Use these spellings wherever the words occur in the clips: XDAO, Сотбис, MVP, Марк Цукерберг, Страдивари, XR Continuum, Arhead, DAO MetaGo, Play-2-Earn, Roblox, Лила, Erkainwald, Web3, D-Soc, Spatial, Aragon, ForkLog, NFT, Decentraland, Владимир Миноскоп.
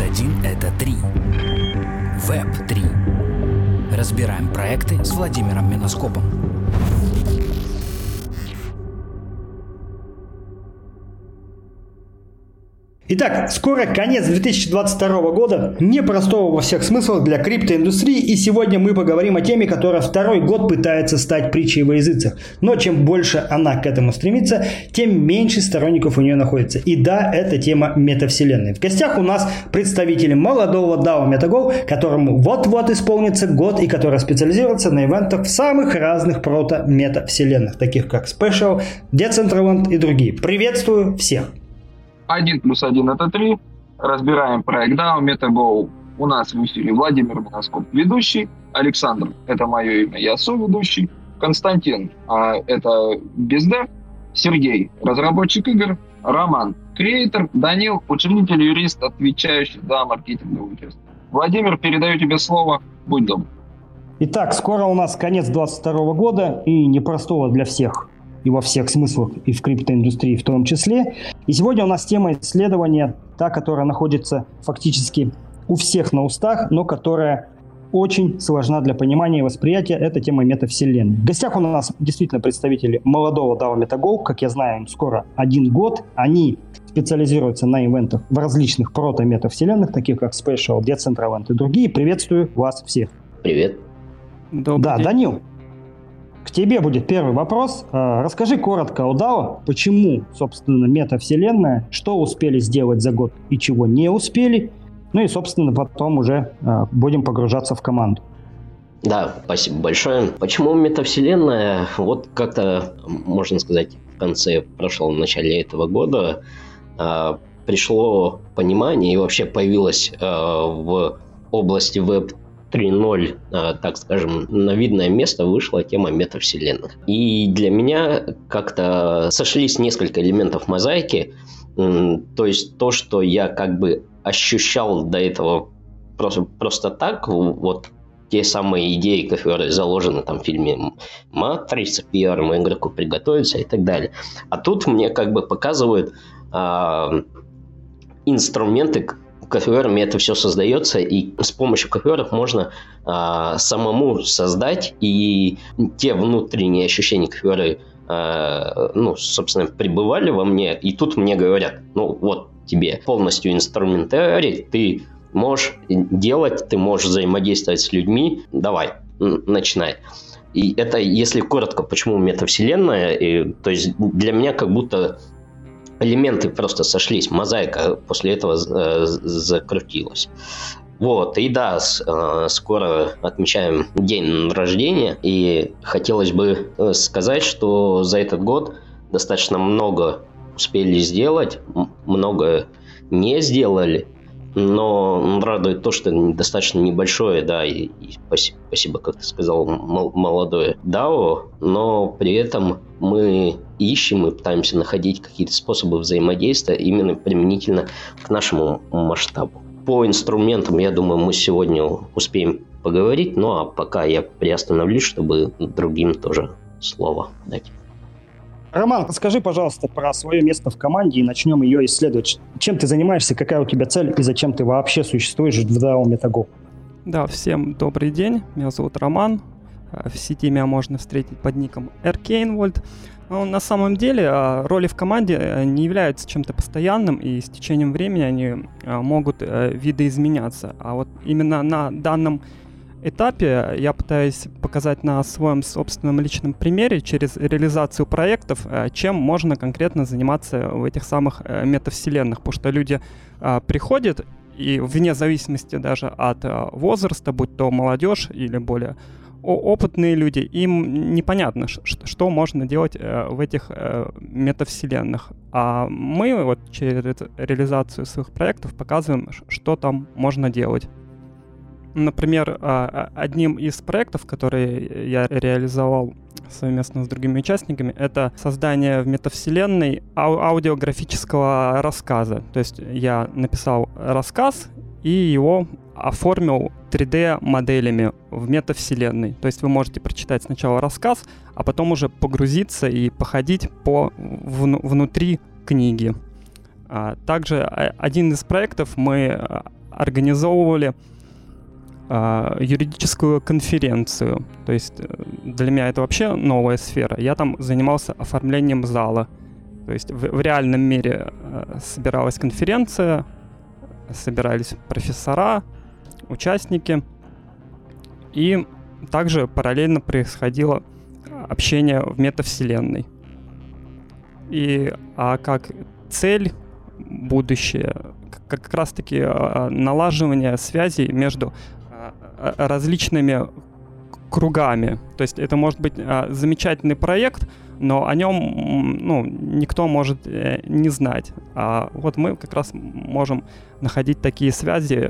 1 — это 3. Web3. Разбираем проекты с Владимиром Миноскопом. Итак, скоро конец 2022 года, непростого во всех смыслах для криптоиндустрии, и сегодня мы поговорим о теме, которая второй год пытается стать притчей во языцах. Но чем больше она к этому стремится, тем меньше сторонников у нее находится. И да, это тема метавселенной. В гостях у нас представители молодого DAO MetaGo, которому вот-вот исполнится год и который специализируется на ивентах в самых разных прото-метавселенных, таких как Spatial, Decentraland и другие. Приветствую всех! 1+1 — 3. Разбираем проект DAO MetaGo. У нас в эфире Владимир Миноскоп, ведущий. Александр, это мое имя, я соведущий. Константин, это бездев. Сергей, разработчик игр. Роман, креатор. Данил, учредитель, юрист, отвечающий за маркетинговую часть. Владимир, передаю тебе слово. Будь добр. Итак, скоро у нас конец 2022 года и непростого для всех. И во всех смыслах, и в криптоиндустрии в том числе. И сегодня у нас тема исследования, та, которая находится фактически у всех на устах, но которая очень сложна для понимания и восприятия. Это тема метавселенной. В гостях у нас действительно представители молодого DAO MetaGo. Как я знаю, им скоро 1 год. Они специализируются на ивентах в различных прото-метавселенных, таких как Spatial, Decentraland и другие. Приветствую вас всех. Привет. Добрый день. Данил. К тебе будет первый вопрос. Расскажи коротко о DAO, почему, собственно, метавселенная, что успели сделать за год и чего не успели, ну и, собственно, потом уже будем погружаться в команду. Да, спасибо большое. Почему метавселенная? Вот как-то, можно сказать, в конце прошлого, в начале этого года пришло понимание и вообще появилось в области веб 3.0, так скажем, на видное место вышла тема метавселенных. И для меня как-то сошлись несколько элементов мозаики. То есть то, что я как бы ощущал до этого просто так, вот те самые идеи, которые заложены там в фильме «Матрица», «Первому игроку приготовиться» и так далее. А тут мне как бы показывают инструменты, кофеверами это все создается, и с помощью кофеверов можно самому создать, и те внутренние ощущения кофеверы, собственно, пребывали во мне, и тут мне говорят, ну вот тебе полностью инструментарий, ты можешь делать, ты можешь взаимодействовать с людьми, давай, начинай. И это, если коротко, почему метавселенная, то есть для меня как будто... элементы просто сошлись, мозаика после этого закрутилась. Вот, и да, скоро отмечаем день рождения, и хотелось бы сказать, что за этот год достаточно много успели сделать, много не сделали, но радует то, что достаточно небольшое, да, и спасибо, как ты сказал, молодое DAO, но при этом мы ищем и пытаемся находить какие-то способы взаимодействия именно применительно к нашему масштабу. По инструментам, я думаю, мы сегодня успеем поговорить, ну а пока я приостановлюсь, чтобы другим тоже слово дать. Роман, расскажи, пожалуйста, про свое место в команде и начнем ее исследовать. Чем ты занимаешься, какая у тебя цель и зачем ты вообще существуешь в DAO MetaGo? Да, всем добрый день, меня зовут Роман. В сети меня можно встретить под ником Erkainwald. Но на самом деле роли в команде не являются чем-то постоянным, и с течением времени они могут видоизменяться. А вот именно на данном этапе я пытаюсь показать на своем собственном личном примере через реализацию проектов, чем можно конкретно заниматься в этих самых метавселенных, потому что люди приходят, и вне зависимости даже от возраста, будь то молодежь или более опытные люди, им непонятно, что можно делать в этих метавселенных. А мы вот через реализацию своих проектов показываем, что там можно делать. Например, одним из проектов, который я реализовал совместно с другими участниками, это создание в метавселенной аудиографического рассказа. То есть я написал рассказ и его оформил 3D-моделями в метавселенной. То есть вы можете прочитать сначала рассказ, а потом уже погрузиться и походить по внутри книги. Также один из проектов мы организовывали юридическую конференцию. То есть для меня это вообще новая сфера. Я там занимался оформлением зала. То есть в реальном мире собиралась конференция, собирались профессора, участники. И также параллельно происходило общение в метавселенной. И как цель будущее, как раз-таки налаживание связей между различными кругами. То есть это может быть замечательный проект, но о нем никто может не знать. А вот мы как раз можем находить такие связи,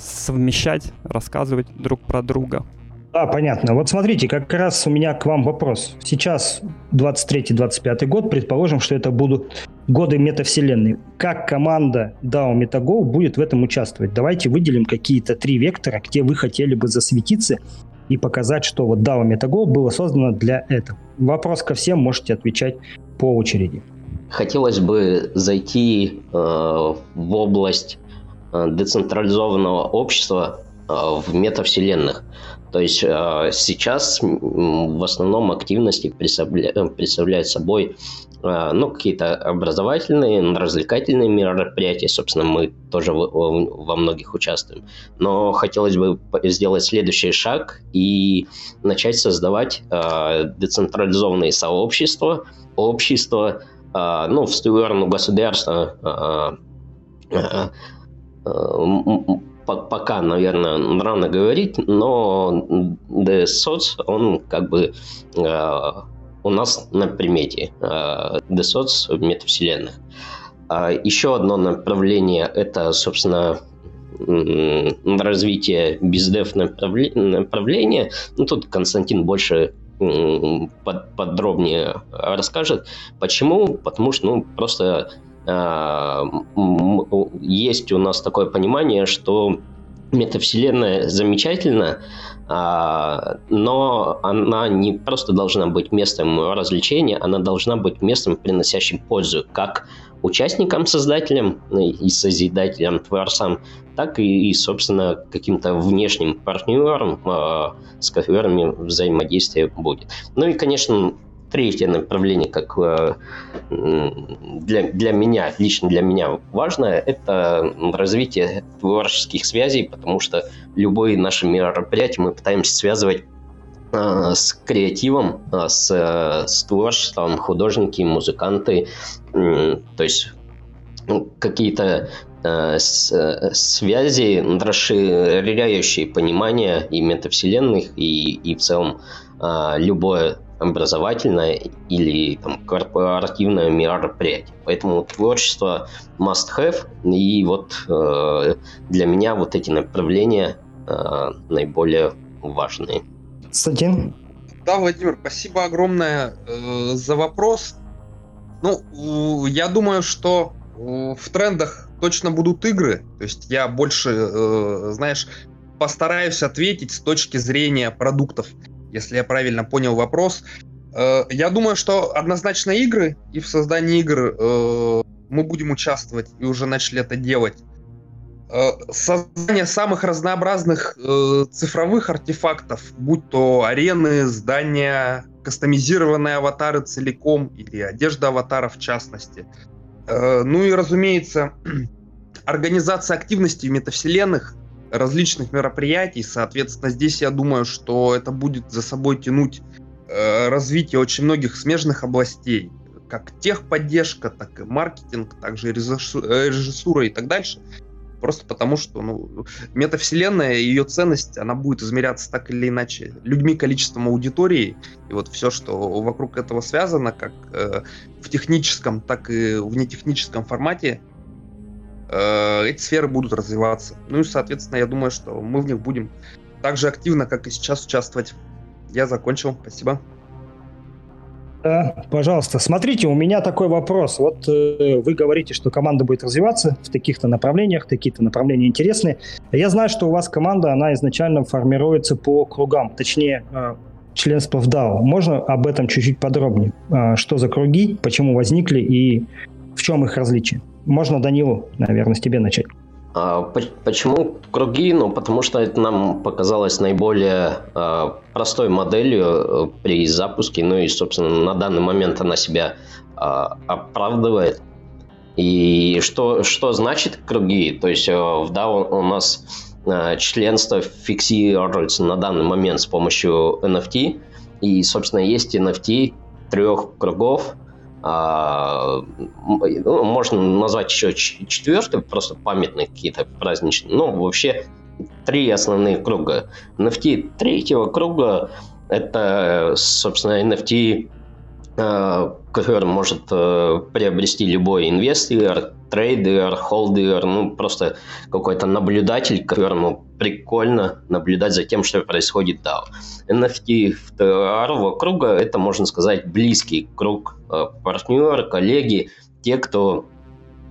совмещать, рассказывать друг про друга. Да, понятно. Вот смотрите, как раз у меня к вам вопрос. Сейчас 23-25 год, предположим, что это будут годы метавселенной. Как команда DAO MetaGo будет в этом участвовать? Давайте выделим какие-то три вектора, где вы хотели бы засветиться и показать, что вот DAO MetaGo было создано для этого. Вопрос ко всем, можете отвечать по очереди. Хотелось бы зайти в область децентрализованного общества в метавселенных. То есть сейчас в основном активности представляют собой какие-то образовательные, развлекательные мероприятия. Собственно, мы тоже во многих участвуем. Но хотелось бы сделать следующий шаг и начать создавать децентрализованные общества в сторону государства. Пока, наверное, рано говорить, но D-Soc, он у нас на примете. D-Soc метавселенных. Еще одно направление – это, собственно, развитие бездев направления. Тут Константин больше подробнее расскажет. Почему? Потому что просто... Есть у нас такое понимание, что метавселенная замечательна, но она не просто должна быть местом развлечения, она должна быть местом, приносящим пользу как участникам, создателям и созидателям, творцам, так и собственно, каким-то внешним партнерам, с которыми взаимодействие будет. Ну и, конечно, третье направление, как лично для меня важное, это развитие творческих связей, потому что любые наши мероприятия мы пытаемся связывать с креативом, с творчеством, художники, музыканты, то есть какие-то связи, расширяющие понимание и метавселенных, и в целом любое образовательное или корпоративное мероприятие. Поэтому творчество must have, и для меня эти направления наиболее важные. Константин? Да, Владимир, спасибо огромное за вопрос. Я думаю, что в трендах точно будут игры. То есть я больше, постараюсь ответить с точки зрения продуктов. Если я правильно понял вопрос. Я думаю, что однозначно игры, и в создании игр мы будем участвовать, и уже начали это делать. Создание самых разнообразных цифровых артефактов, будь то арены, здания, кастомизированные аватары целиком, или одежда аватара в частности. И, разумеется, организация активности в метавселенных, различных мероприятий, соответственно, здесь я думаю, что это будет за собой тянуть развитие очень многих смежных областей, как техподдержка, так и маркетинг, также режиссура и так дальше, просто потому что метавселенная и ее ценность, она будет измеряться так или иначе людьми, количеством аудитории, и все, что вокруг этого связано, как в техническом, так и в нетехническом формате, эти сферы будут развиваться. Соответственно, я думаю, что мы в них будем так же активно, как и сейчас, участвовать. Я закончил. Спасибо. Да, пожалуйста. Смотрите, у меня такой вопрос. Вы говорите, что команда будет развиваться в таких-то направлениях, такие-то направления интересны. Я знаю, что у вас команда, она изначально формируется по кругам, точнее, членство в DAO. Можно об этом чуть-чуть подробнее? Что за круги, почему возникли и в чем их различие? Можно, Данилу, наверное, с тебе начать. Почему круги? Ну, потому что это нам показалось наиболее простой моделью при запуске, ну и, собственно, на данный момент она себя оправдывает. И что значит круги? То есть в DAO у нас членство фиксируется на данный момент с помощью NFT, и, собственно, есть NFT 3 кругов. Можно назвать еще 4-й, просто памятные какие-то праздничные. Ну, вообще, 3 основные круга. NFT 3-го круга – это, собственно, NFT, который может приобрести любой инвестор, трейдер, холдер, ну, просто какой-то наблюдатель, которому прикольно наблюдать за тем, что происходит в DAO. NFT 2-го круга – это, можно сказать, близкий круг, партнеры, коллеги, те, кто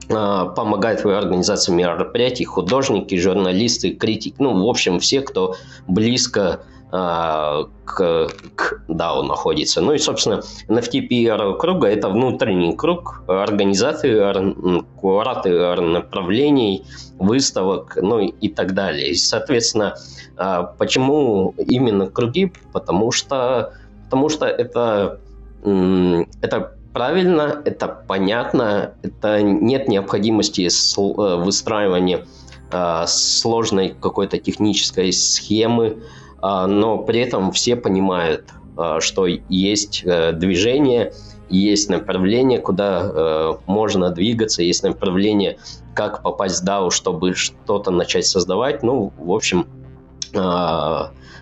помогает в организации мероприятий, художники, журналисты, критики, ну, в общем, все, кто близко к DAO находится. Ну и, собственно, NFT PR круга – это внутренний круг организаторов, кураторов направлений, выставок, ну и так далее. И, соответственно, почему именно круги? Потому что это правильно, это понятно, это нет необходимости выстраивания сложной какой-то технической схемы, но при этом все понимают, что есть движение, есть направление, куда можно двигаться, есть направление, как попасть в DAO, чтобы что-то начать создавать. Ну, в общем,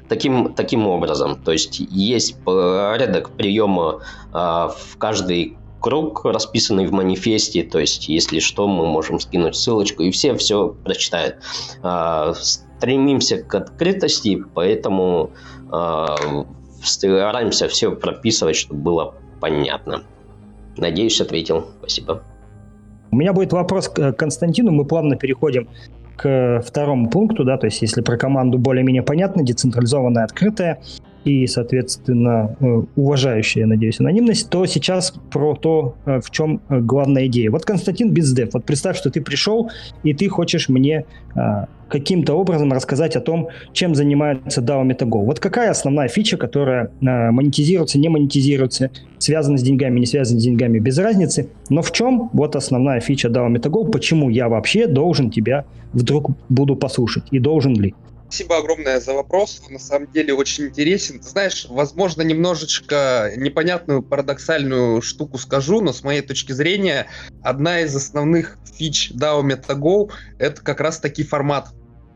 таким образом. То есть есть порядок приема в каждый круг, расписанный в манифесте, то есть, если что, мы можем скинуть ссылочку, и все прочитают. Стремимся к открытости, поэтому стараемся все прописывать, чтобы было понятно. Надеюсь, ответил. Спасибо. У меня будет вопрос к Константину. Мы плавно переходим к второму пункту, да, то есть если про команду более-менее понятно, децентрализованная, открытая и, соответственно, уважающая, надеюсь, анонимность, то сейчас про то, в чем главная идея. Вот, Константин Бездев, вот представь, что ты пришел и ты хочешь мне каким-то образом рассказать о том, чем занимается DAO MetaGo. Вот какая основная фича, которая монетизируется, не монетизируется, связана с деньгами, не связана с деньгами, без разницы, но в чем вот основная фича DAO MetaGo, почему я вообще должен тебя вдруг буду послушать и должен ли? Спасибо огромное за вопрос, он на самом деле очень интересен. Ты знаешь, возможно, немножечко непонятную, парадоксальную штуку скажу, но с моей точки зрения, одна из основных фич DAO MetaGo — это как раз-таки формат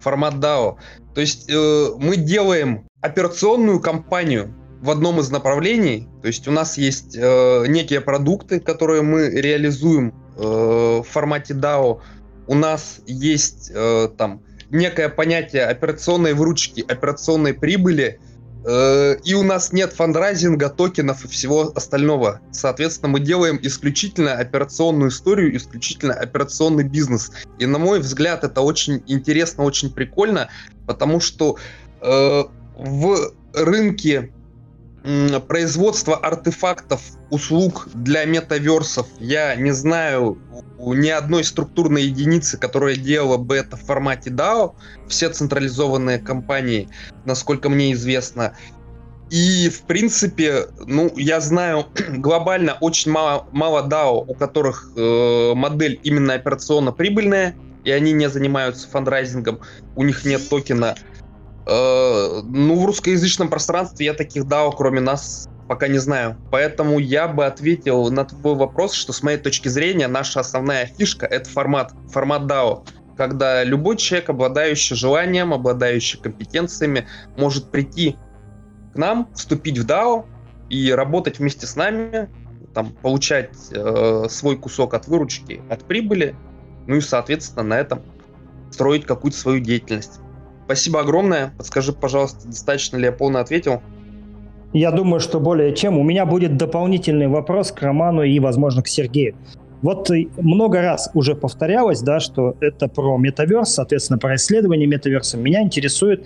DAO. То есть мы делаем операционную кампанию в одном из направлений, то есть у нас есть некие продукты, которые мы реализуем в формате DAO, у нас есть там некое понятие операционной выручки, операционной прибыли, и у нас нет фандрайзинга, токенов и всего остального. Соответственно, мы делаем исключительно операционную историю, исключительно операционный бизнес. И, на мой взгляд, это очень интересно, очень прикольно, потому что в рынке производства артефактов, услуг для метаверсов я не знаю ни одной структурной единицы, которая делала бы это в формате DAO. Все централизованные компании, насколько мне известно. И, в принципе, ну, я знаю глобально очень мало DAO, у которых модель именно операционно-прибыльная, и они не занимаются фандрайзингом, у них нет токена. Ну, в русскоязычном пространстве я таких DAO, кроме нас, пока не знаю. Поэтому я бы ответил на твой вопрос, что с моей точки зрения наша основная фишка — это формат DAO. Когда любой человек, обладающий желанием, обладающий компетенциями, может прийти к нам, вступить в DAO и работать вместе с нами, там, получать свой кусок от выручки, от прибыли, ну и, соответственно, на этом строить какую-то свою деятельность. Спасибо огромное. Подскажи, пожалуйста, достаточно ли я полно ответил? Я думаю, что более чем. У меня будет дополнительный вопрос к Роману и, возможно, к Сергею. Вот много раз уже повторялось, да, что это про метаверс, соответственно, про исследование метаверса. Меня интересует,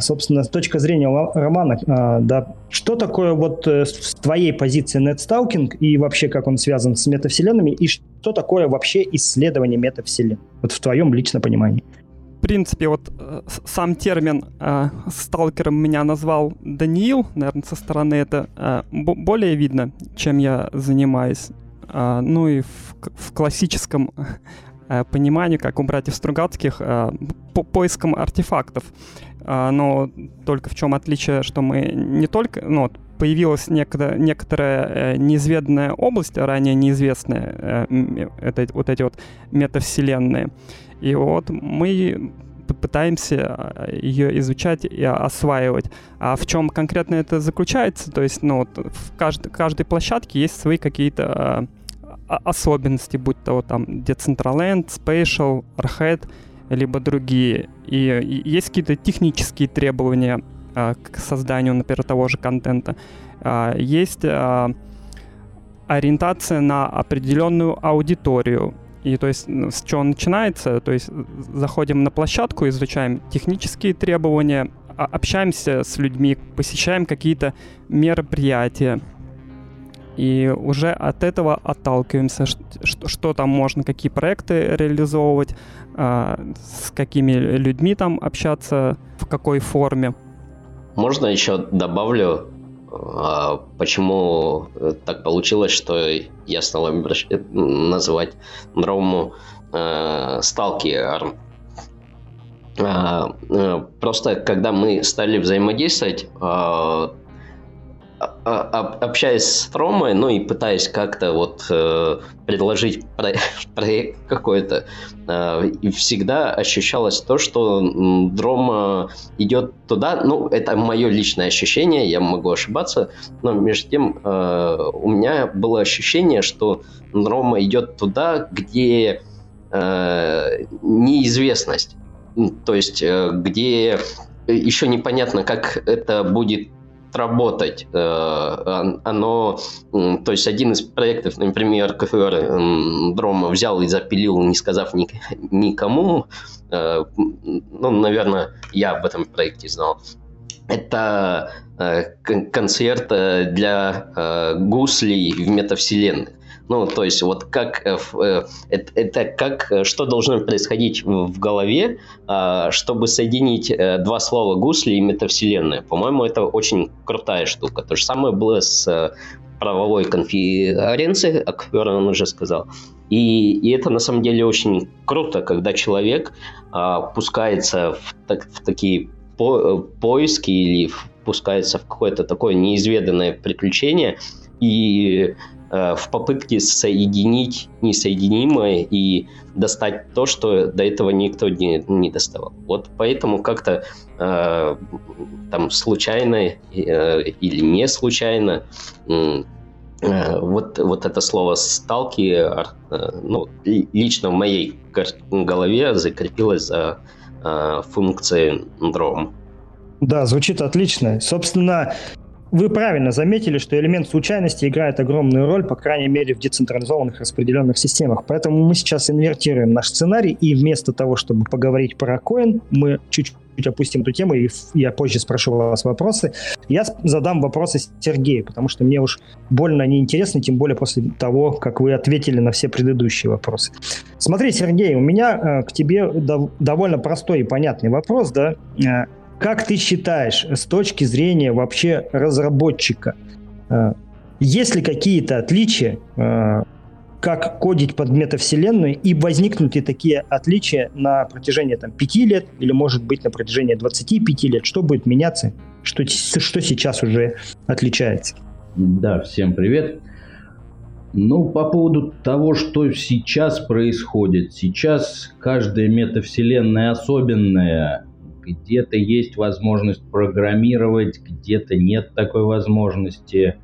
собственно, с точки зрения Романа, да, что такое вот с твоей позиции нетсталкинг и вообще как он связан с метавселенными, и что такое вообще исследование метавселенной, вот в твоем личном понимании. В принципе, вот сам термин «сталкером» меня назвал Даниил, наверное, со стороны это более видно, чем я занимаюсь. Ну и в классическом понимании, как у братьев Стругацких, по поискам артефактов. Но только в чем отличие, что мы не только... Ну, появилась некоторая неизведанная область, ранее неизвестная, это вот эти вот метавселенные. И вот мы пытаемся ее изучать и осваивать. А в чем конкретно это заключается? То есть, ну, вот в каждой площадке есть свои какие-то особенности, будь то там Decentraland, Spatial, Arhead, либо другие. И есть какие-то технические требования к созданию, например, того же контента. Есть ориентация на определенную аудиторию. И то есть с чего начинается? То есть заходим на площадку, изучаем технические требования, общаемся с людьми, посещаем какие-то мероприятия. И уже от этого отталкиваемся, что там можно, какие проекты реализовывать, с какими людьми там общаться, в какой форме. Можно еще добавлю, почему так получилось, что я стал называть Дрому Stalker. Просто когда мы стали взаимодействовать, общаясь с Ромой, ну и пытаясь как-то вот предложить проект какой-то, всегда ощущалось то, что Рома идет туда, ну это мое личное ощущение, я могу ошибаться, но между тем у меня было ощущение, что Рома идет туда, где неизвестность, то есть где еще непонятно, как это будет работать. Оно, то есть один из проектов, например, КФР Дрома взял и запилил, не сказав никому. Ну, наверное, я об этом проекте знал. Это концерт для гуслей в метавселенной. Ну, то есть, вот как это как что должно происходить в голове, чтобы соединить два слова гусли и метавселенная. По-моему, это очень крутая штука. То же самое было с правовой конференцией, о которой он уже сказал. И это на самом деле очень круто, когда человек пускается в такие поиски или пускается в какое-то такое неизведанное приключение и в попытке соединить несоединимое и достать то, что до этого никто не доставал. Вот поэтому как-то там случайно или не случайно вот это слово «сталкер», ну, лично в моей голове закрепилось за функцией «дром». Да, звучит отлично. Собственно, вы правильно заметили, что элемент случайности играет огромную роль, по крайней мере, в децентрализованных распределенных системах. Поэтому мы сейчас инвертируем наш сценарий, и вместо того, чтобы поговорить про коин, мы чуть-чуть опустим эту тему, и я позже спрошу у вас вопросы. Я задам вопросы Сергею, потому что мне уж больно неинтересно, тем более после того, как вы ответили на все предыдущие вопросы. Смотри, Сергей, у меня к тебе довольно простой и понятный вопрос, да? Как ты считаешь, с точки зрения вообще разработчика, есть ли какие-то отличия, как кодить под метавселенную, и возникнут ли такие отличия на протяжении там, 5 лет, или, может быть, на протяжении 25 лет? Что будет меняться, что сейчас уже отличается? Да, всем привет. Ну, по поводу того, что сейчас происходит. Сейчас каждая метавселенная особенная. Где-то есть возможность программировать, где-то нет такой возможности.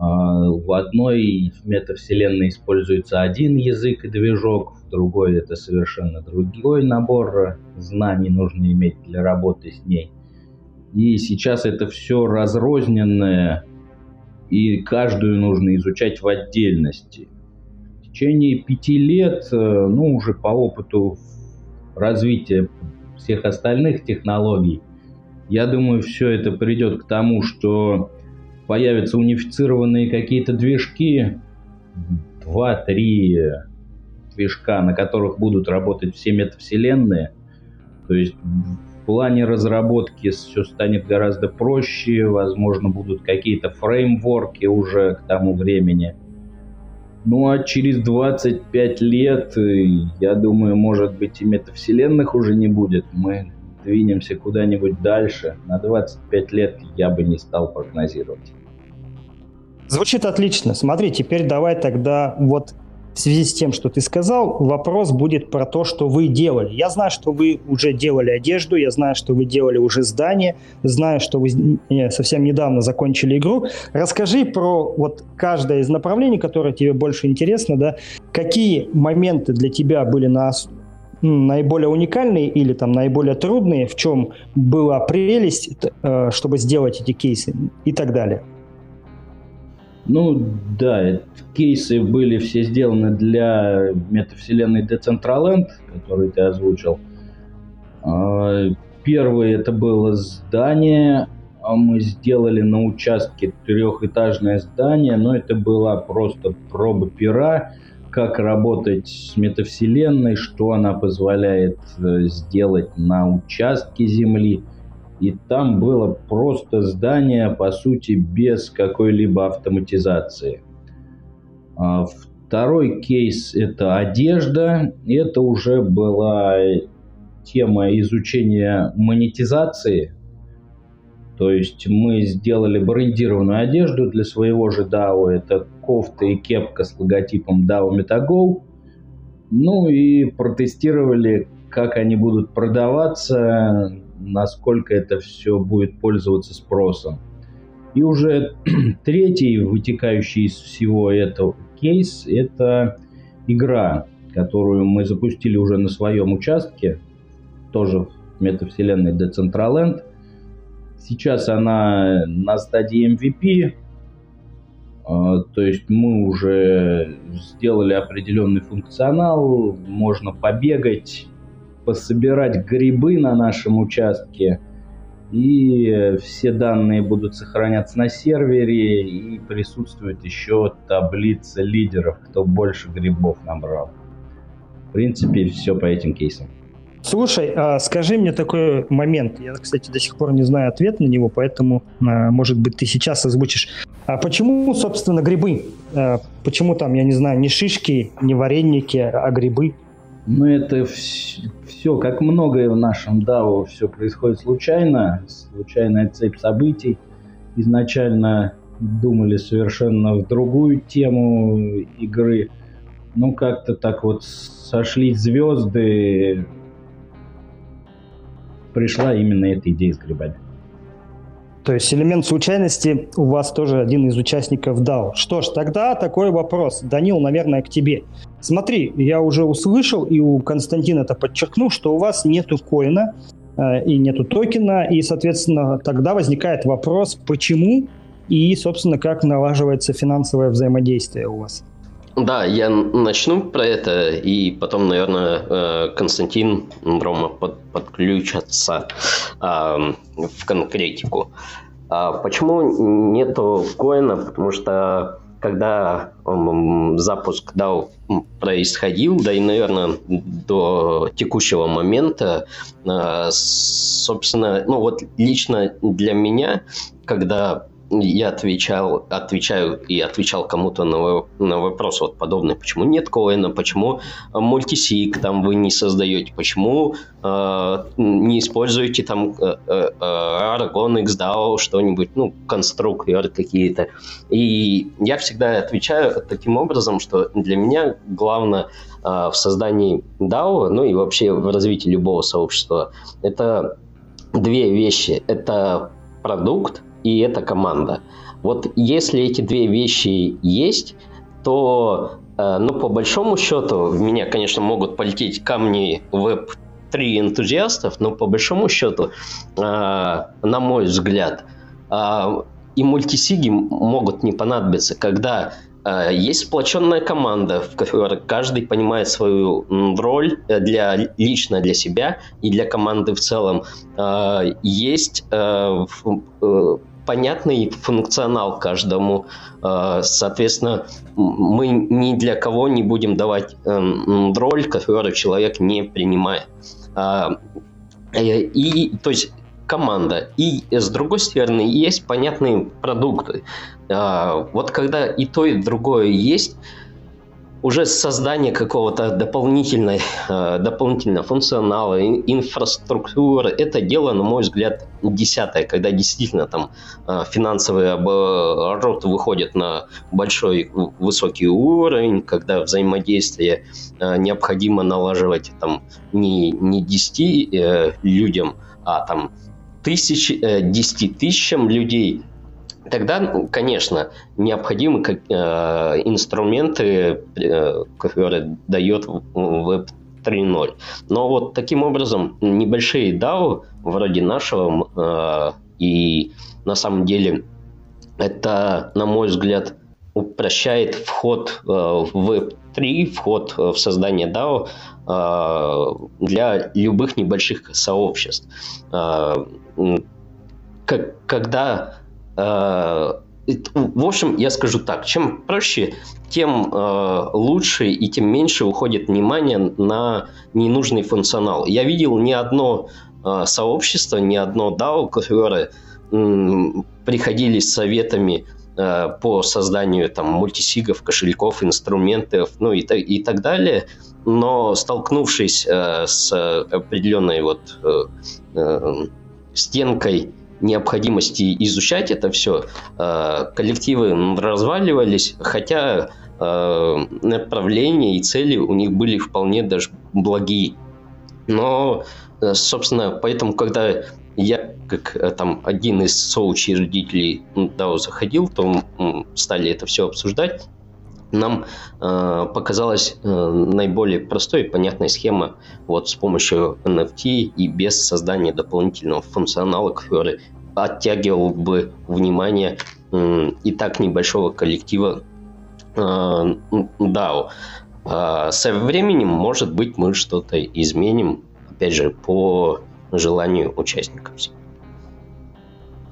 В одной метавселенной используется один язык и движок, в другой это совершенно другой набор знаний нужно иметь для работы с ней. И сейчас это все разрозненное, и каждую нужно изучать в отдельности. В течение 5 лет, ну, уже по опыту развития всех остальных технологий, я думаю, все это придет к тому, что появятся унифицированные какие-то движки, 2-3 движка, на которых будут работать все метавселенные. То есть в плане разработки все станет гораздо проще, возможно, будут какие-то фреймворки уже к тому времени. Ну а через 25 лет, я думаю, может быть, и метавселенных уже не будет. Мы двинемся куда-нибудь дальше. На 25 лет я бы не стал прогнозировать. Звучит отлично. Смотри, теперь давай тогда вот в связи с тем, что ты сказал, вопрос будет про то, что вы делали. Я знаю, что вы уже делали одежду, я знаю, что вы делали уже здание, знаю, что вы совсем недавно закончили игру. Расскажи про вот каждое из направлений, которое тебе больше интересно, да? Какие моменты для тебя были наиболее уникальные или там наиболее трудные, в чем была прелесть, чтобы сделать эти кейсы и так далее? Ну да, кейсы были все сделаны для метавселенной Decentraland, который ты озвучил. Первое это было здание, мы сделали на участке 3-этажное здание, но это была просто проба пера, как работать с метавселенной, что она позволяет сделать на участке земли. И там было просто здание, по сути, без какой-либо автоматизации. Второй кейс – это одежда. Это уже была тема изучения монетизации. То есть мы сделали брендированную одежду для своего же DAO. Это кофта и кепка с логотипом DAO MetaGo. Ну и протестировали, как они будут продаваться, насколько это все будет пользоваться спросом. И уже третий, вытекающий из всего этого кейс, это игра, которую мы запустили уже на своем участке, тоже в метавселенной Decentraland. Сейчас она на стадии MVP, то есть мы уже сделали определенный функционал, можно побегать, пособирать грибы на нашем участке, и все данные будут сохраняться на сервере, и присутствует еще таблица лидеров, кто больше грибов набрал. В принципе, все по этим кейсам. Слушай, а скажи мне такой момент. Я, кстати, до сих пор не знаю ответ на него, поэтому, может быть, ты сейчас озвучишь. А почему, собственно, грибы? Почему там, я не знаю, не шишки, не вареники, а грибы? Ну, это все, как многое в нашем DAO, все происходит случайно, случайная цепь событий. Изначально думали совершенно в другую тему игры. Ну, как-то так вот сошлись звезды, пришла именно эта идея с грибами. То есть элемент случайности у вас тоже один из участников DAO. Что ж, тогда такой вопрос. Данил, наверное, к тебе. Смотри, я уже услышал, и у Константина это подчеркнул, что у вас нету коина и нету токена, и, соответственно, тогда возникает вопрос, почему и, собственно, как налаживается финансовое взаимодействие у вас. Да, я начну про это, и потом, наверное, Константин, Рома подключатся в конкретику. Почему нету коина? Потому что когда запуск DAO происходил, да и, наверное, до текущего момента, собственно, ну вот лично для меня, когда я отвечал кому-то на вопрос вот подобный, почему нет коина, почему мультисиг там вы не создаете, почему не используете там Aragon, XDAO, что-нибудь, ну, конструкторы какие-то. И я всегда отвечаю таким образом, что для меня главное в создании DAO, ну и вообще в развитии любого сообщества, это две вещи. Это продукт и это команда. Вот если эти две вещи есть, то, ну, по большому счету, в меня, конечно, могут полететь камни Web3 энтузиастов, но по большому счету, на мой взгляд, и мультисиги могут не понадобиться, когда Есть сплоченная команда, в которой каждый понимает свою роль лично для себя и для команды в целом. Есть понятный функционал каждому. Соответственно, мы ни для кого не будем давать роль, которую человек не принимает. И, то есть, команда. И, с другой стороны, есть понятные продукты. Вот когда и то, и другое есть, уже создание какого-то дополнительного функционала, инфраструктуры, это дело, на мой взгляд, десятое, когда действительно там финансовый оборот выходит на большой, высокий уровень, когда взаимодействие необходимо налаживать там, не 10 людям, а там 10 тысячам людей. Тогда, конечно, необходимы инструменты, которые дает Web 3.0. Но вот таким образом небольшие DAO, вроде нашего, и на самом деле это, на мой взгляд, упрощает вход в Web 3, вход в создание DAO для любых небольших сообществ. Когда... В общем, я скажу так, чем проще, тем лучше и тем меньше уходит внимание на ненужный функционал. Я видел ни одно сообщество, ни одно DAO, которые приходили с советами по созданию там, мультисигов, кошельков, инструментов, ну и так далее, но столкнувшись с определенной вот, стенкой необходимости изучать это все, коллективы разваливались, хотя направления и цели у них были вполне даже благие. Но, собственно, поэтому, когда я, как там один из соучредителей DAO заходил, то стали это все обсуждать, нам показалась наиболее простой и понятная схема вот с помощью NFT и без создания дополнительного функционала, который оттягивал бы внимание и так небольшого коллектива DAO. Со временем, может быть, мы что-то изменим, опять же, по желанию участников.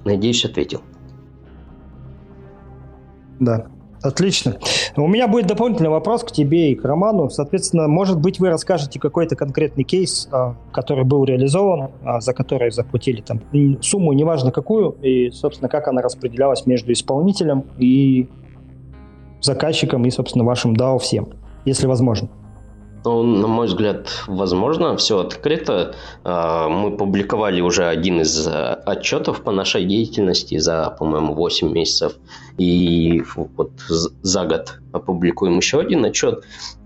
Надеюсь, ответил. Да. Отлично. У меня будет дополнительный вопрос к тебе и к Роману. Соответственно, может быть, вы расскажете какой-то конкретный кейс, который был реализован, за который заплатили там сумму, неважно какую, и, собственно, как она распределялась между исполнителем и заказчиком и, собственно, вашим DAO всем, если возможно. Ну, на мой взгляд, возможно, все открыто. Мы публиковали уже один из отчетов по нашей деятельности за, по-моему, 8 месяцев. И вот за год опубликуем еще один отчет,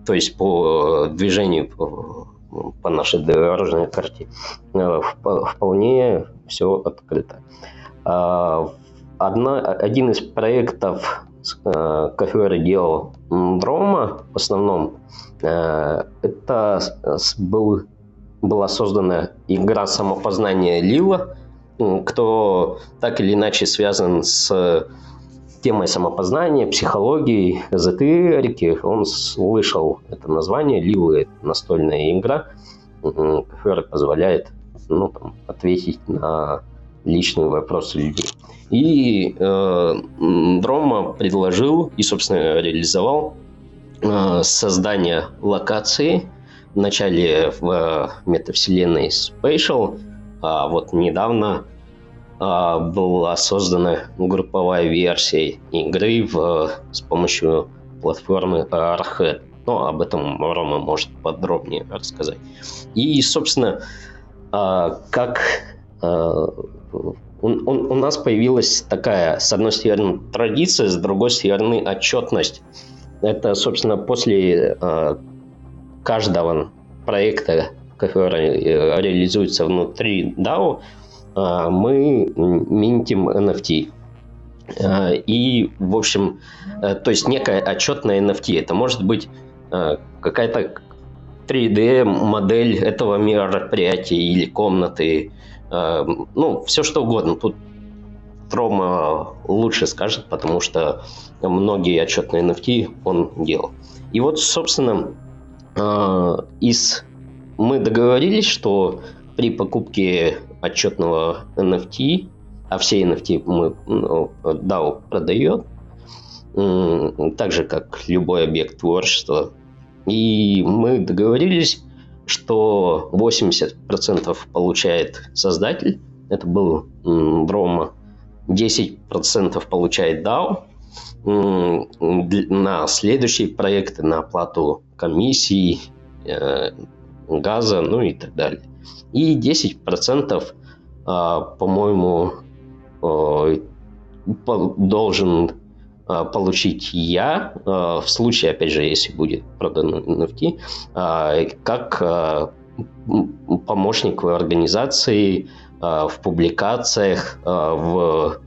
то есть по движению по нашей дорожной карте. Вполне все открыто. Один из проектов, который делал Рома, в основном, это была создана игра самопознания Лила. Кто так или иначе связан с темой самопознания, психологии, эзотерики, он слышал это название. Лила – это настольная игра, которая позволяет ответить на личные вопросы людей. И Рома предложил и, собственно, реализовал создание локации вначале в метавселенной Spatial, а вот недавно была создана групповая версия игры с помощью платформы Arhead. Но об этом Рома может подробнее рассказать. И, собственно, у нас появилась такая, с одной стороны, традиция, с другой стороны, отчетность. Это, собственно, после каждого проекта, который реализуется внутри DAO, мы минтим NFT. И, в общем, то есть некая отчетная NFT. Это может быть какая-то 3D-модель этого мероприятия или комнаты. Ну, все что угодно. Тут Строма лучше скажет, потому что многие отчетные NFT он делал. И вот, собственно, мы договорились, что при покупке отчетного NFT, а все NFT DAO продает, так же, как любой объект творчества. И мы договорились, что 80% получает создатель, это был Рома, 10% получает DAO на следующие проекты, на оплату комиссий, газа, ну и так далее. И 10%, по-моему, должен получить я, в случае, опять же, если будет продан NFT, как помощник в организации, в публикациях, в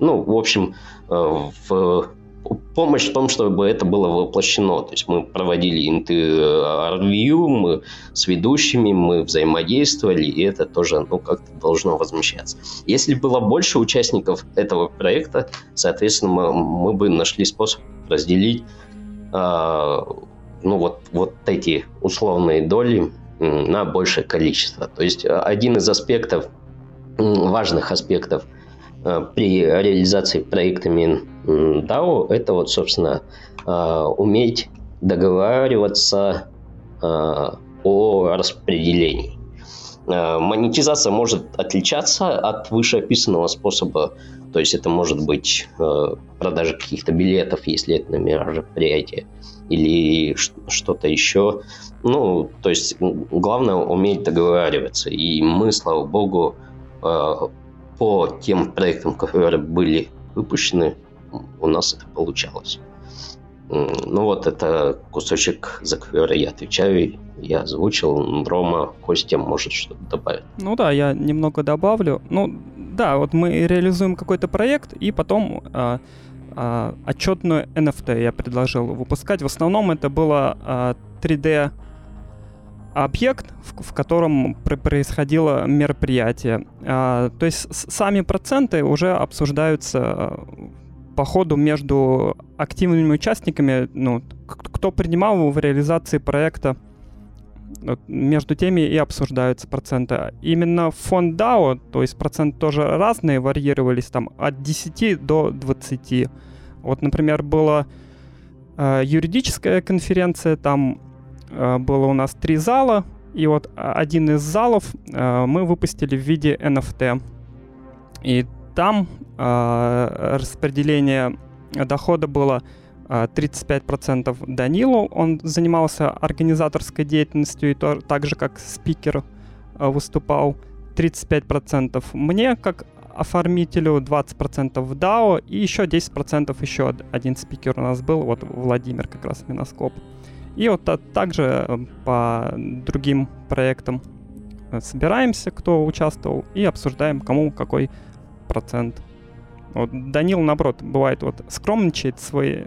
общем, в помощь в том, чтобы это было воплощено. То есть мы проводили интервью, мы с ведущими, мы взаимодействовали, и это тоже как-то должно возмещаться. Если было больше участников этого проекта, соответственно, мы бы нашли способ разделить вот эти условные доли на большее количество. То есть один из аспектов, важных аспектов при реализации проектами DAO, это вот, собственно, уметь договариваться о распределении. Монетизация может отличаться от вышеописанного способа, то есть это может быть продажа каких-то билетов, если это на мероприятие, или что-то еще. Ну, то есть главное уметь договариваться. И мы, слава богу, по тем проектам, которые были выпущены, у нас это получалось. Ну вот, это кусочек, за который я отвечаю, я озвучил. Рома, Костя, может что-то добавить? Ну да, я немного добавлю. Вот мы реализуем какой-то проект, и потом отчетную NFT я предложил выпускать. В основном это было 3D объект, в котором происходило мероприятие. То есть сами проценты уже обсуждаются по ходу между активными участниками, кто принимал в реализации проекта, между теми и обсуждаются проценты. Именно фонд DAO, то есть проценты тоже разные, варьировались там от 10 до 20. Вот, например, была юридическая конференция, там было у нас 3 зала, и вот один из залов мы выпустили в виде NFT. И там распределение дохода было 35% Данилу, он занимался организаторской деятельностью и так же, как спикер выступал, 35% мне, как оформителю, 20% в DAO, и еще 10% еще один спикер у нас был, вот Владимир как раз Миноскоп. И вот также по другим проектам собираемся, кто участвовал, и обсуждаем, кому какой процент. Вот Данил, наоборот, бывает скромничает свои.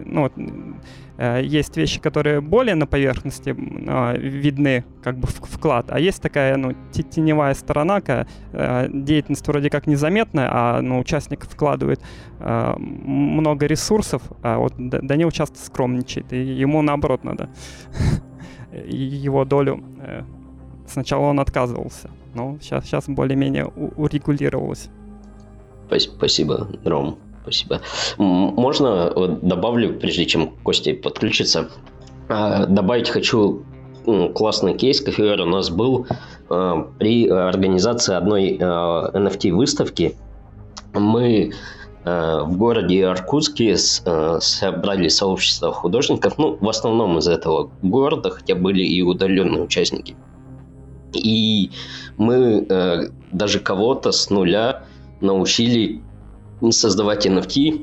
Есть вещи, которые более на поверхности видны, как бы вклад, а есть такая теневая сторона, деятельность вроде как незаметная, а участник вкладывает много ресурсов, а вот Данил часто скромничает, и ему наоборот надо его долю. Сначала он отказывался, но сейчас более-менее урегулировалось. Спасибо, Ром, спасибо. Можно добавлю, прежде чем Костя подключится, добавить хочу классный кейс, который у нас был при организации одной NFT-выставки. Мы в городе Иркутске собрали сообщество художников, в основном из этого города, хотя были и удаленные участники. И мы даже кого-то с нуля научили создавать NFT,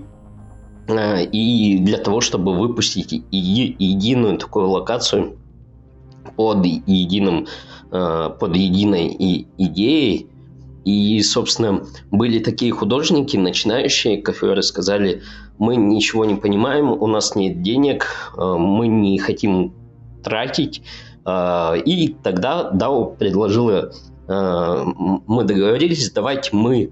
и для того, чтобы выпустить единую такую локацию под единой идеей. И, собственно, были такие художники, начинающие, которые сказали: мы ничего не понимаем, у нас нет денег, мы не хотим тратить. И тогда DAO предложила, мы договорились, давайте мы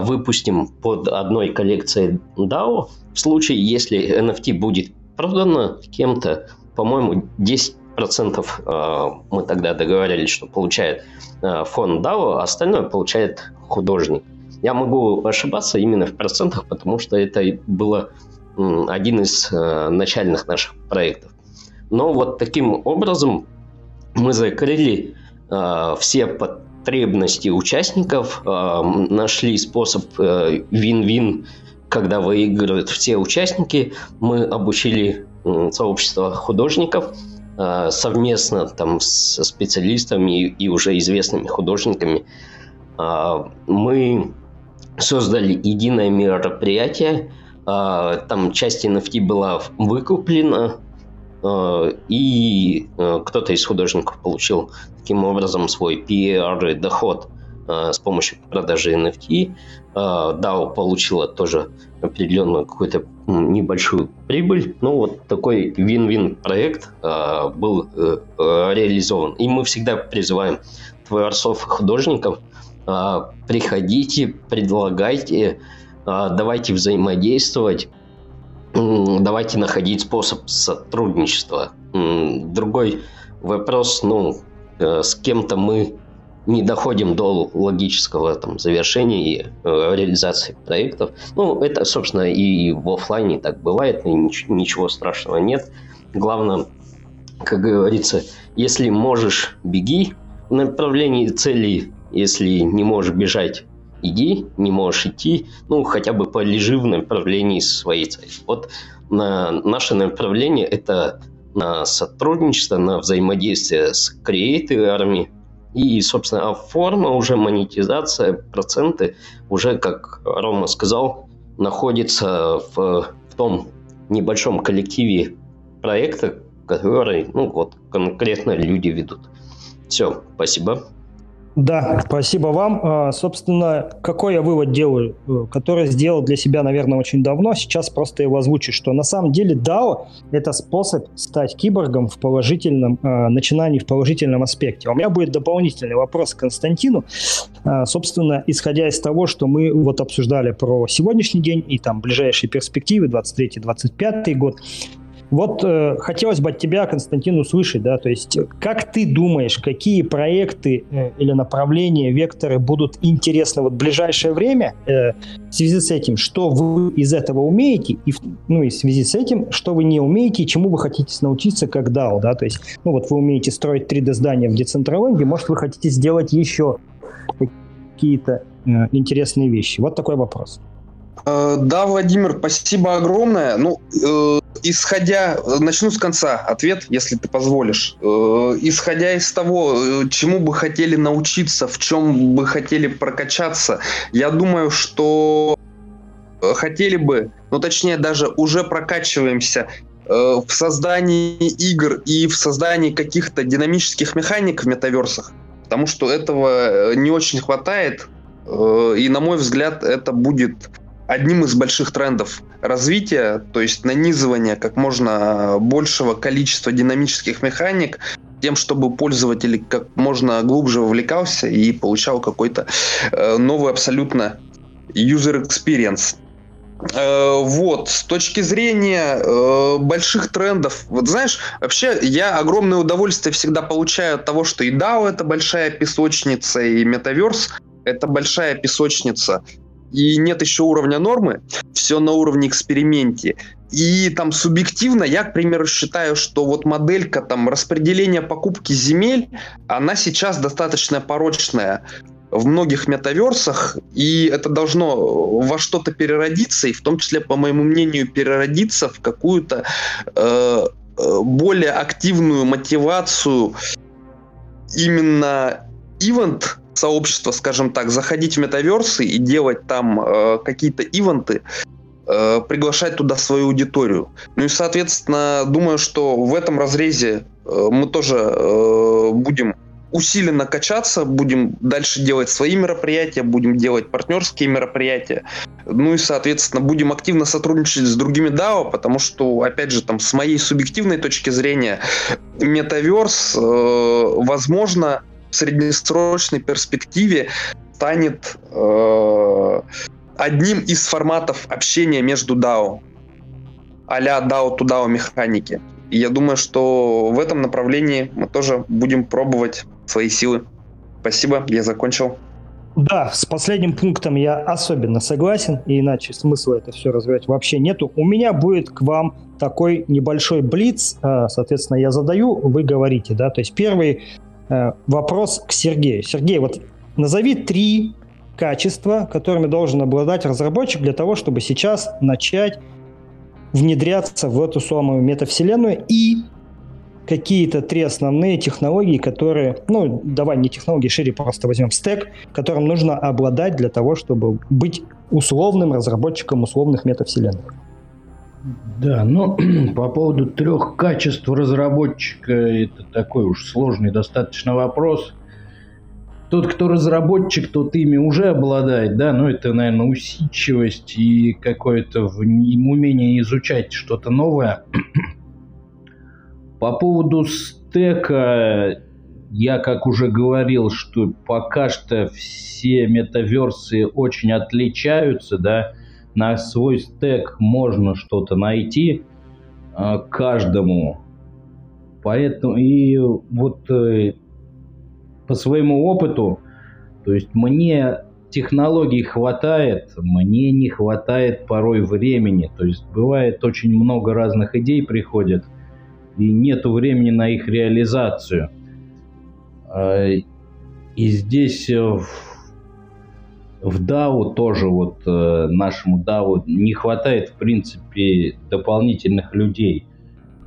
выпустим под одной коллекцией DAO. В случае, если NFT будет продано кем-то, по-моему, 10% мы тогда договорились, что получает фонд DAO, а остальное получает художник. Я могу ошибаться именно в процентах, потому что это было один из начальных наших проектов. Но вот таким образом мы закрыли все потребности участников, нашли способ win-win, когда выигрывают все участники. Мы обучили сообщество художников совместно там с специалистами и уже известными художниками. Мы создали единое мероприятие, там часть NFT была выкуплена, и кто-то из художников получил таким образом свой PR доход с помощью продажи NFT. DAO получила тоже определенную какую-то небольшую прибыль. Ну вот такой win-win проект был реализован. И мы всегда призываем творцов и художников: приходите, предлагайте, давайте взаимодействовать, давайте находить способ сотрудничества. Другой вопрос, с кем-то мы не доходим до логического завершения и реализации проектов. Это, собственно, и в офлайне так бывает, и ничего страшного нет. Главное, как говорится, если можешь, беги в направлении цели, если не можешь бежать, иди, не можешь идти, хотя бы полежи в направлении своей цели. Вот наше направление – это на сотрудничество, на взаимодействие с креаторами. И, собственно, форма уже, монетизация, проценты уже, как Рома сказал, находится в том небольшом коллективе проекта, который конкретно люди ведут. Все, спасибо. Да, спасибо вам. Собственно, какой я вывод делаю, который сделал для себя, наверное, очень давно, сейчас просто его озвучу, что на самом деле DAO – это способ стать киборгом в положительном начинании, в положительном аспекте. У меня будет дополнительный вопрос к Константину. Собственно, исходя из того, что мы вот обсуждали про сегодняшний день и там ближайшие перспективы, 23-25 год, вот хотелось бы от тебя, Константин, услышать, да, то есть как ты думаешь, какие проекты или направления, векторы будут интересны в ближайшее время в связи с этим, что вы из этого умеете, и в связи с этим, что вы не умеете и чему вы хотите научиться как DAO, да, то есть, вы умеете строить 3D-здания в Decentraland, может, вы хотите сделать еще какие-то интересные вещи. Вот такой вопрос. Да, Владимир, спасибо огромное. Начну с конца ответ, если ты позволишь. Исходя из того, чему бы хотели научиться, в чем бы хотели прокачаться, я думаю, что хотели бы, точнее даже уже прокачиваемся в создании игр и в создании каких-то динамических механик в метаверсах, потому что этого не очень хватает, и, на мой взгляд, это будет одним из больших трендов развития, то есть нанизывание как можно большего количества динамических механик, тем, чтобы пользователь как можно глубже вовлекался и получал какой-то новый абсолютно user experience. С точки зрения больших трендов, вообще я огромное удовольствие всегда получаю от того, что и DAO — это большая песочница, и Metaverse — это большая песочница. И нет еще уровня нормы, все на уровне эксперименте. И там субъективно я, к примеру, считаю, что вот моделька там распределения покупки земель, она сейчас достаточно порочная в многих метаверсах, и это должно во что-то переродиться, и в том числе, по моему мнению, переродиться в какую-то более активную мотивацию именно ивент сообщества, скажем так, заходить в метаверсы и делать там какие-то ивенты, приглашать туда свою аудиторию. И, соответственно, думаю, что в этом разрезе мы тоже будем усиленно качаться, будем дальше делать свои мероприятия, будем делать партнерские мероприятия. Соответственно, будем активно сотрудничать с другими DAO, потому что, опять же, там, с моей субъективной точки зрения, метаверс, возможно, в среднесрочной перспективе станет одним из форматов общения между DAO, а-ля DAO-to-DAO механики. И я думаю, что в этом направлении мы тоже будем пробовать свои силы. Спасибо, я закончил. Да, с последним пунктом я особенно согласен, и иначе смысла это все развивать вообще нету. У меня будет к вам такой небольшой блиц, соответственно, я задаю, вы говорите, да, то есть первый вопрос к Сергею. Сергей, вот назови 3 качества, которыми должен обладать разработчик для того, чтобы сейчас начать внедряться в эту самую метавселенную, и какие-то 3 основные технологии, которые, ну, давай не технологии, шире просто возьмем стек, которым нужно обладать для того, чтобы быть условным разработчиком условных метавселенных. Да, ну, по поводу 3 качеств разработчика, это такой уж сложный достаточно вопрос. Тот, кто разработчик, тот ими уже обладает, да, но это, наверное, усидчивость и какое-то умение изучать что-то новое. По поводу стека, я, как уже говорил, что пока что все метаверсы очень отличаются, да, на свой стек можно что-то найти каждому, поэтому и вот... По своему опыту, то есть мне технологий хватает, мне не хватает порой времени. То есть бывает очень много разных идей приходит, и нету времени на их реализацию. И здесь в DAO тоже вот нашему DAO не хватает, в принципе, дополнительных людей.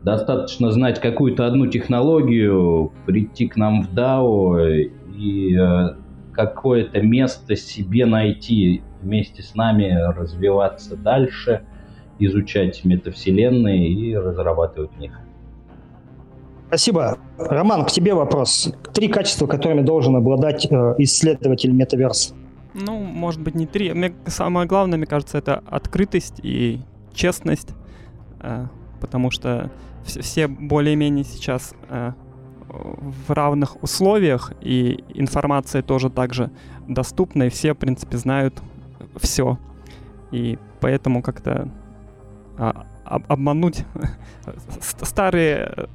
Достаточно знать какую-то одну технологию, прийти к нам в DAO и какое-то место себе найти, вместе с нами развиваться дальше, изучать метавселенные и разрабатывать в них. Спасибо. Роман, к тебе вопрос. 3 качества, которыми должен обладать исследователь метаверса. Ну, может быть, не 3. Самое главное, мне кажется, это открытость и честность. Потому что все более-менее сейчас в равных условиях, и информация тоже также доступна, и все, в принципе, знают все. И поэтому как-то обмануть старые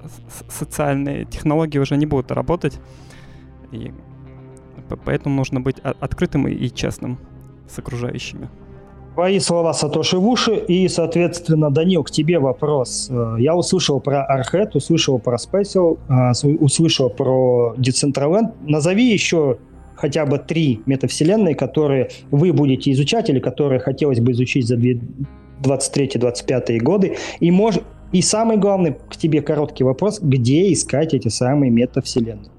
социальные технологии уже не будут работать, и поэтому нужно быть открытым и честным с окружающими. Твои слова, Сатоши, в уши. И, соответственно, Данил, к тебе вопрос. Я услышал про Arhead, услышал про Spatial, услышал про Decentraland. Назови еще хотя бы 3 метавселенные, которые вы будете изучать или которые хотелось бы изучить за 23-25 годы. И самый главный к тебе короткий вопрос. Где искать эти самые метавселенные?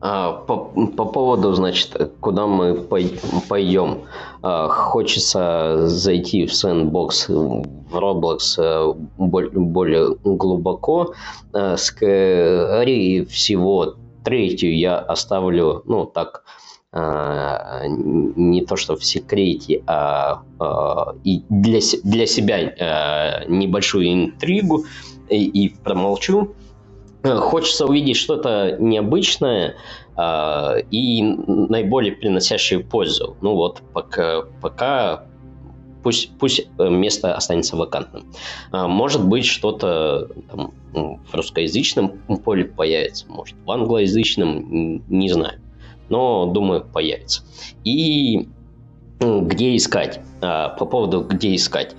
По поводу, значит, куда мы пойдем. Хочется зайти в Sandbox, в Roblox более глубоко. Скорее всего, 3 я оставлю, ну, так, не то что в секрете, а и для себя небольшую интригу и промолчу. Хочется увидеть что-то необычное и наиболее приносящее пользу. Ну вот, пока пусть место останется вакантным. Может быть, что-то там в русскоязычном поле появится, может, в англоязычном, не знаю. Но, думаю, появится. И где искать? По поводу где искать.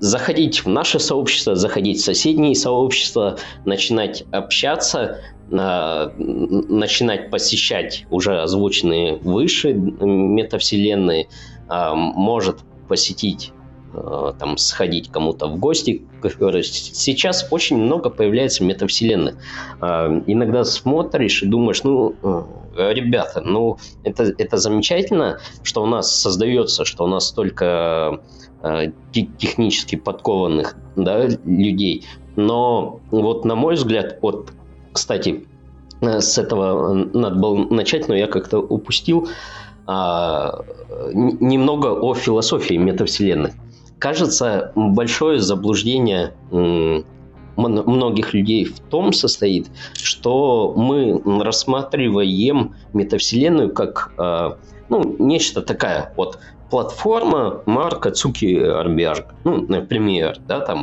Заходить в наше сообщество, заходить в соседние сообщества, начинать общаться, начинать посещать уже озвученные выше метавселенные, может посетить, там, сходить кому-то в гости. Сейчас очень много появляется метавселенных. Иногда смотришь и думаешь, ну, ребята, ну, это замечательно, что у нас создается, что у нас столько... технически подкованных, да, людей. Но вот, на мой взгляд, вот, кстати, с этого надо было начать, но я как-то упустил, немного о философии метавселенных. Кажется, большое заблуждение многих людей в том состоит, что мы рассматриваем метавселенную как нечто такая вот платформа Марка Цукерберга, например,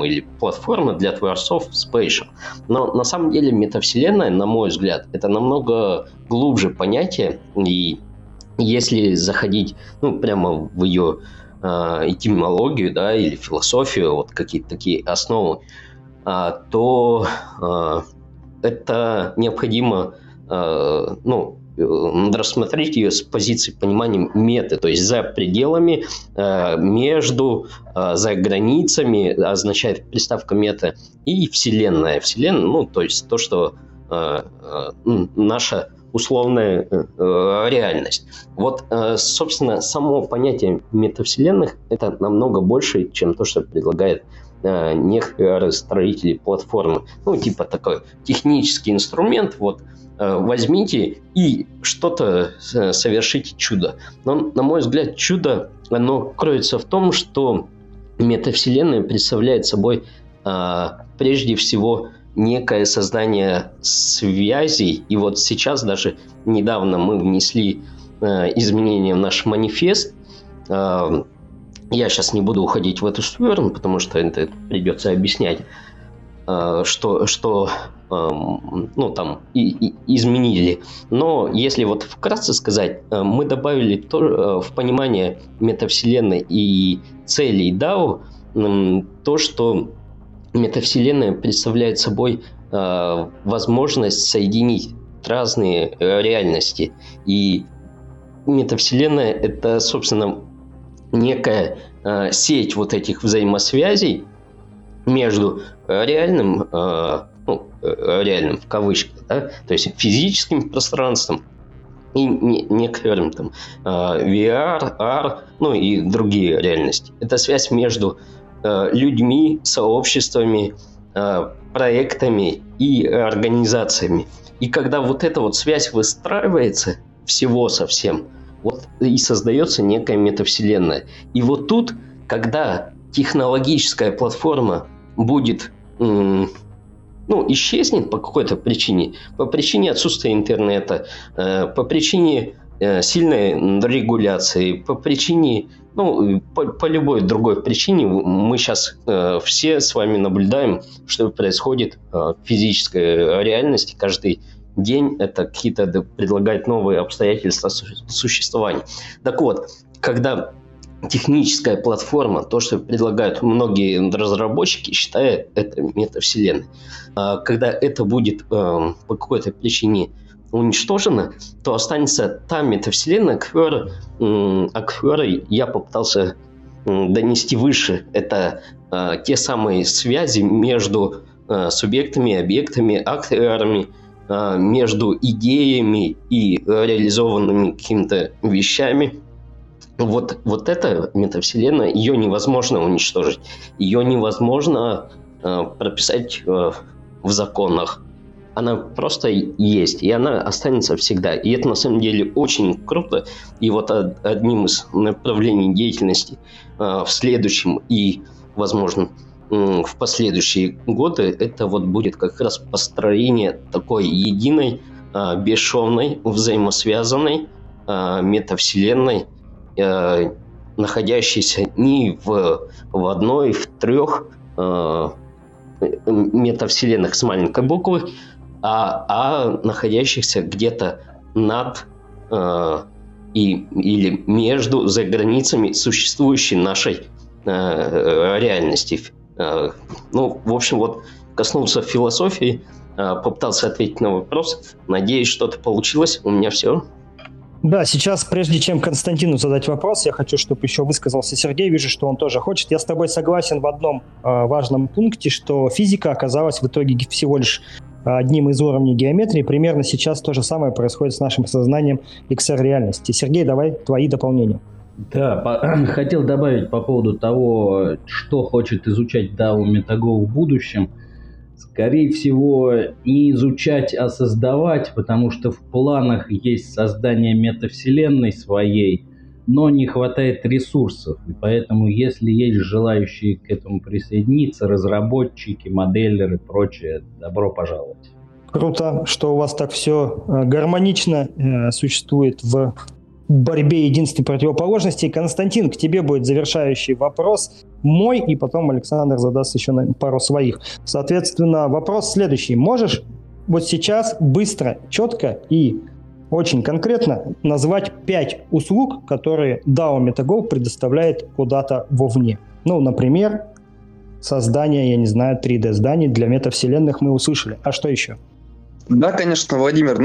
или платформа для творцов Spatial. Но на самом деле метавселенная, на мой взгляд, это намного глубже понятие, и если заходить прямо в ее этимологию, или философию, вот какие-то такие основы, то это необходимо, надо рассмотреть ее с позиции понимания меты, то есть за пределами, между, за границами, означает приставка мета, и вселенная. Вселенная, то есть то, что наша условная реальность. Вот, собственно, само понятие метавселенных – это намного больше, чем то, что предлагает некоторые строители платформы. Типа такой технический инструмент, возьмите и что-то совершите чудо. Но, на мой взгляд, чудо, оно кроется в том, что метавселенная представляет собой прежде всего некое создание связей. И вот сейчас даже недавно мы внесли изменения в наш манифест. Я сейчас не буду уходить в эту сторону, потому что это придется объяснять, что изменили. Но если вкратце сказать, мы добавили в понимание метавселенной и целей DAO то, что метавселенная представляет собой возможность соединить разные реальности. И метавселенная – это, собственно, некая сеть этих взаимосвязей между реальным, реальным в кавычках, то есть физическим пространством и некоторым VR, AR, и другие реальности. Это связь между людьми, сообществами, проектами и организациями. И когда эта связь выстраивается всего совсем, и создается некая метавселенная. И тут, когда технологическая платформа будет, исчезнет по какой-то причине, по причине отсутствия интернета, по причине сильной регуляции, по причине, по любой другой причине, мы сейчас все с вами наблюдаем, что происходит в физической реальности каждый день. Это какие-то предлагают новые обстоятельства существования. Так вот, когда техническая платформа, то, что предлагают многие разработчики, считая это метавселенной, когда это будет по какой-то причине уничтожена, то останется та метавселенная, которой я попытался донести выше. Это те самые связи между субъектами, объектами, акторами, между идеями и реализованными какими-то вещами. Вот эта метавселенная, ее невозможно уничтожить, ее невозможно прописать в законах. Она просто есть, и она останется всегда. И это на самом деле очень круто. И одним из направлений деятельности в следующем и, возможно, в последующие годы это будет как раз построение такой единой, бесшовной, взаимосвязанной метавселенной, находящейся не в одной, в трех метавселенных с маленькой буквы, а находящихся где-то над или между, за границами существующей нашей реальности. В общем, коснулся философии, попытался ответить на вопрос. Надеюсь, что-то получилось. У меня все. Да, сейчас, прежде чем Константину задать вопрос, я хочу, чтобы еще высказался Сергей. Вижу, что он тоже хочет. Я с тобой согласен в одном важном пункте, что физика оказалась в итоге всего лишь одним из уровней геометрии. Примерно сейчас то же самое происходит с нашим сознанием XR-реальности. Сергей, давай твои дополнения. Да, хотел добавить по поводу того, что хочет изучать DAO MetaGo в будущем. Скорее всего, не изучать, а создавать, потому что в планах есть создание метавселенной своей, но не хватает ресурсов. И поэтому, если есть желающие к этому присоединиться, разработчики, модельеры и прочее, добро пожаловать. Круто, что у вас так все гармонично существует в борьбе единственной противоположности. Константин, к тебе будет завершающий вопрос мой, и потом Александр задаст еще пару своих. Соответственно, вопрос следующий. Можешь вот сейчас быстро, четко и очень конкретно назвать 5 услуг, которые DAO MetaGo предоставляет куда-то вовне? Ну, например, создание, 3D-зданий для метавселенных мы услышали. А что еще? Да, конечно, Владимир.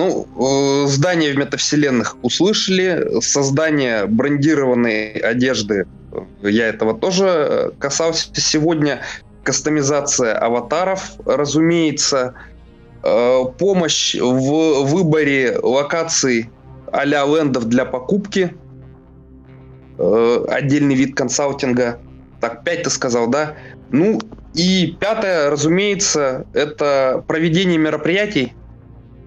Здания в метавселенных услышали, создание брендированной одежды, я этого тоже касался сегодня, кастомизация аватаров, разумеется, помощь в выборе локаций а-ля лендов для покупки, отдельный вид консалтинга. Так, 5 ты сказал, да? И 5-е, разумеется, это проведение мероприятий.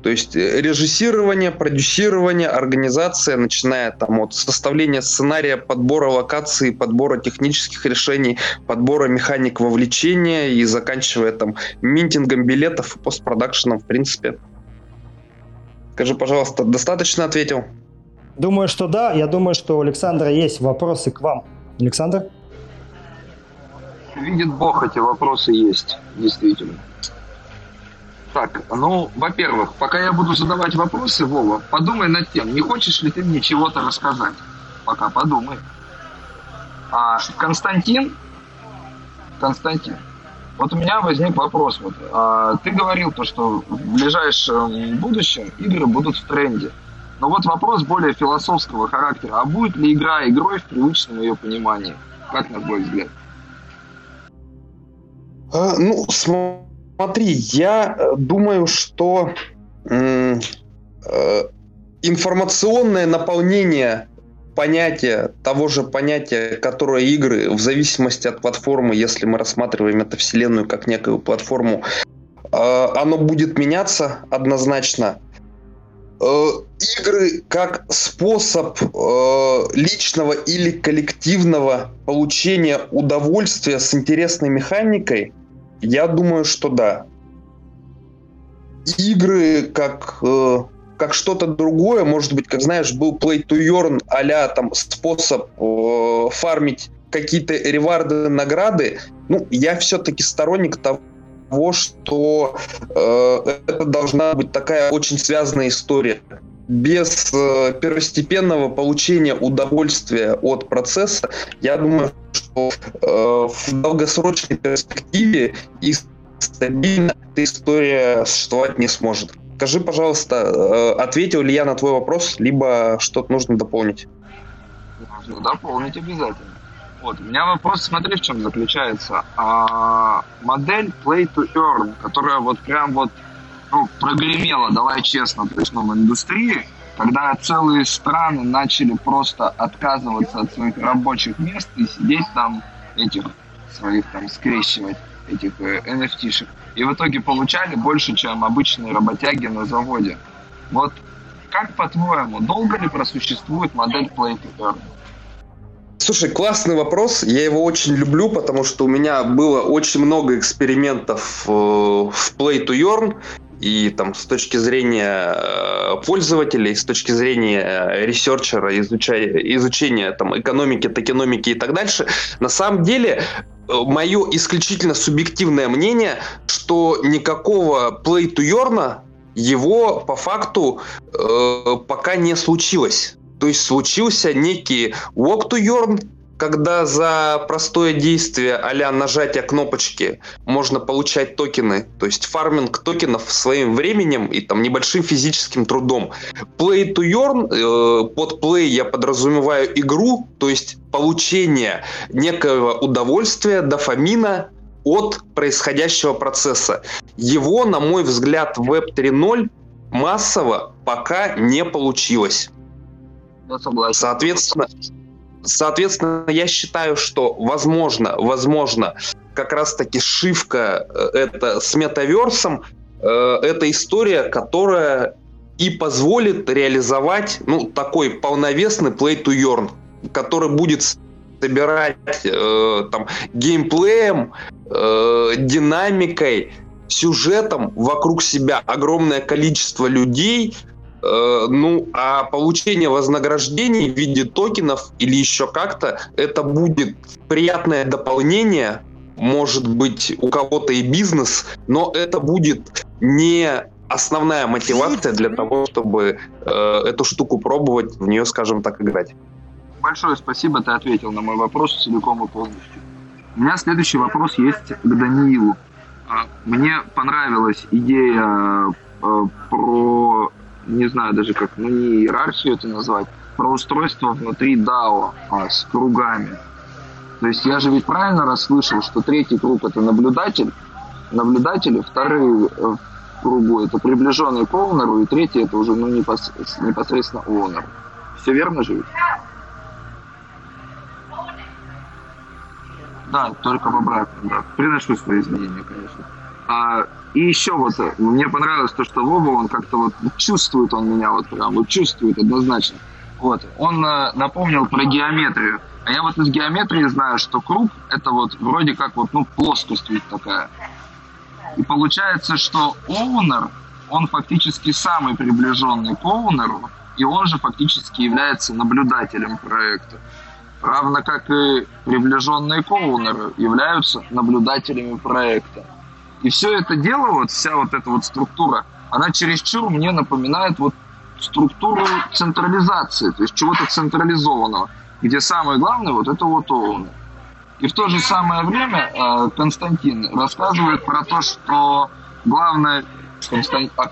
То есть режиссирование, продюсирование, организация, начиная от составления сценария, подбора локаций, подбора технических решений, подбора механик вовлечения и заканчивая минтингом билетов и постпродакшеном, в принципе. Скажи, пожалуйста, достаточно ответил? Думаю, что да. Я думаю, что у Александра есть вопросы к вам. Александр? Видит Бог, эти вопросы есть, действительно. Так, во-первых, пока я буду задавать вопросы, Вова, подумай над тем, не хочешь ли ты мне чего-то рассказать. Пока подумай. Константин, вот у меня возник вопрос. Ты говорил то, что в ближайшем будущем игры будут в тренде. Но вот вопрос более философского характера. А будет ли игра игрой в привычном ее понимании? Как на твой взгляд? Смотри, я думаю, что информационное наполнение того же понятия, которое игры, в зависимости от платформы, если мы рассматриваем метавселенную как некую платформу, оно будет меняться однозначно. Игры как способ личного или коллективного получения удовольствия с интересной механикой, я думаю, что да. Игры как что-то другое, может быть, как знаешь, был Play-2-Earn, а-ля способ фармить какие-то реварды, награды. Я все-таки сторонник того, что это должна быть такая очень связанная история. Без первостепенного получения удовольствия от процесса, я думаю, что в долгосрочной перспективе и стабильно эта история существовать не сможет. Скажи, пожалуйста, ответил ли я на твой вопрос, либо что-то нужно дополнить? Нужно дополнить обязательно. У меня вопрос, смотри, в чем заключается. Модель Play-to-Earn, которая прогремела, давай честно, в индустрии, когда целые страны начали просто отказываться от своих рабочих мест и сидеть скрещивать этих NFT-шек. И в итоге получали больше, чем обычные работяги на заводе. Как по-твоему, долго ли просуществует модель Play-to-Earn? Слушай, классный вопрос, я его очень люблю, потому что у меня было очень много экспериментов в Play-to-Earn, и с точки зрения пользователей, с точки зрения ресерчера, изучения экономики, токеномики и так дальше. На самом деле, мое исключительно субъективное мнение, что никакого Play-to-Earn его по факту пока не случилось. То есть случился некий Walk-to-Earn, когда за простое действие а-ля нажатия кнопочки можно получать токены, то есть фарминг токенов своим временем и небольшим физическим трудом. Play-to-Earn, под play я подразумеваю игру, то есть получение некого удовольствия, дофамина от происходящего процесса. Его, на мой взгляд, в Web 3.0 массово пока не получилось. Соответственно, я считаю, что возможно, как раз-таки шивка это с метаверсом, это история, которая и позволит реализовать такой полновесный Play-to-Earn. который будет собирать там, геймплеем, динамикой, сюжетом вокруг себя огромное количество людей, ну, а получение вознаграждений в виде токенов или еще как-то, это будет приятное дополнение, может быть, у кого-то и бизнес, но это будет не основная мотивация для того, чтобы эту штуку пробовать, в нее, скажем так, играть. Большое спасибо, ты ответил на мой вопрос целиком и полностью. У меня следующий вопрос есть к Даниилу. Мне понравилась идея про, не знаю даже как, ну не иерархию это назвать, про устройство внутри DAO с кругами. То есть я же ведь правильно расслышал, что третий круг это наблюдатели, второй кругу это приближенный к оунеру, и третий это уже ну, непосредственно оунер. Все верно же ведь? Да, только в обратном, да. Приношу свои изменения, конечно. И еще вот, мне понравилось то, что Вова, он как-то вот чувствует он меня, вот прям, вот чувствует однозначно. Вот, он напомнил про геометрию. А я вот из геометрии знаю, что круг это вот вроде как вот, ну, плоскость ведь такая. И получается, что оунер, он фактически самый приближенный к оунеру, и он же фактически является наблюдателем проекта. Равно как и приближенные к оунеру являются наблюдателями проекта. И все это дело, вот вся вот эта вот структура, она чересчур мне напоминает вот структуру централизации, то есть чего-то централизованного, где самое главное вот это вот оунер. И в то же самое время Константин рассказывает про то, что главное...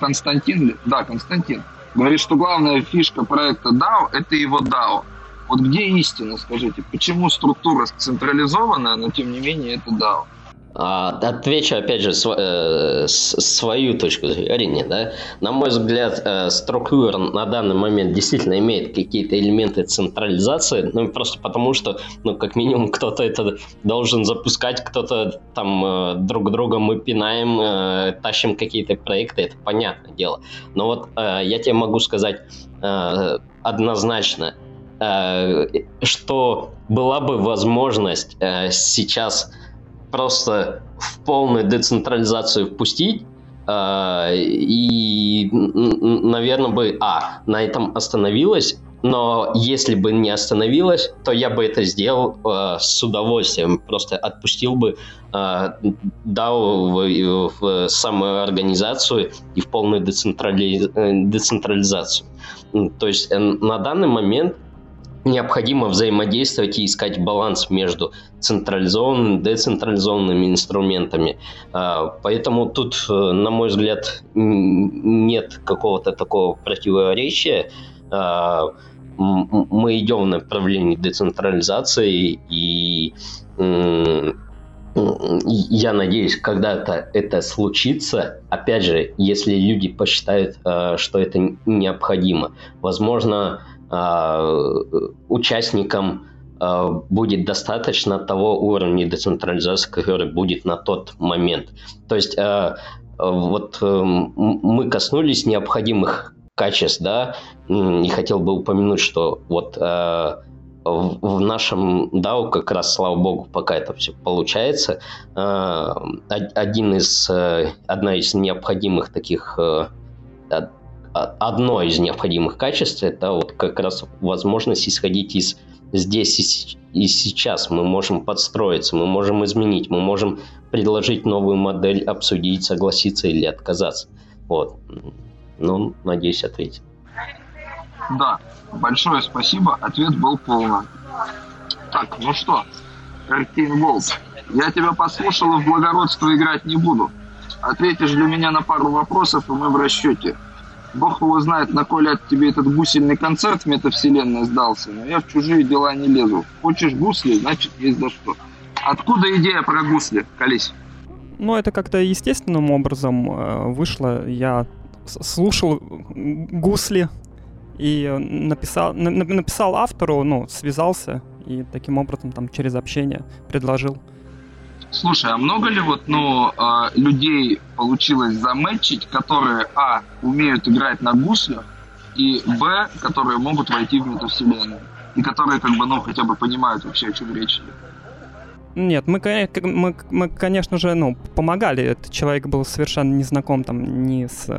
Константин? Да, Константин. Говорит, что главная фишка проекта DAO – это его DAO. Вот где истина, скажите? Почему структура централизованная, но тем не менее это DAO? Отвечу, опять же, свою точку зрения. Да? На мой взгляд, структура на данный момент действительно имеет какие-то элементы централизации, ну просто потому что, ну, как минимум, кто-то это должен запускать, кто-то там друг друга мы пинаем, тащим какие-то проекты, это понятное дело. Но вот я тебе могу сказать однозначно, что была бы возможность сейчас просто в полную децентрализацию впустить, и, наверное, бы на этом остановилось, но если бы не остановилось, то я бы это сделал с удовольствием, просто отпустил бы DAO в самоорганизацию и в полную децентрализацию. То есть на данный момент необходимо взаимодействовать и искать баланс между централизованными и децентрализованными инструментами. Поэтому тут, на мой взгляд, нет какого-то такого противоречия. Мы идем в направлении децентрализации, и я надеюсь, когда-то это случится. Опять же, если люди посчитают, что это необходимо. Возможно, участникам будет достаточно того уровня децентрализации, который будет на тот момент. То есть вот мы коснулись необходимых качеств, да, и хотел бы упомянуть, что вот в нашем DAO как раз, слава богу, пока это все получается, одно из необходимых качеств – это вот как раз возможность исходить из здесь и сейчас. Мы можем подстроиться, мы можем изменить, мы можем предложить новую модель, обсудить, согласиться или отказаться. Вот. Ну, надеюсь, ответил. Да, большое спасибо. Ответ был полный. Так, ну что, Erkainwald, я тебя послушал и в благородство играть не буду. Ответишь для меня на пару вопросов, и мы в расчете. Бог его знает, на кой ляд тебе этот гусельный концерт в метавселенной сдался, но я в чужие дела не лезу. Хочешь гусли, значит есть за что. Откуда идея про гусли, Колись? Ну, это как-то естественным образом вышло. Я слушал гусли и написал автору, ну, связался и таким образом там через общение предложил. Слушай, а много ли вот, ну, людей получилось заметчить, которые, умеют играть на гуслях, и, б, которые могут войти в метавселенную? и которые как бы, ну, хотя бы понимают вообще, о чем речь идет. Нет, мы, конечно же, ну, помогали. Этот человек был совершенно не знаком там ни с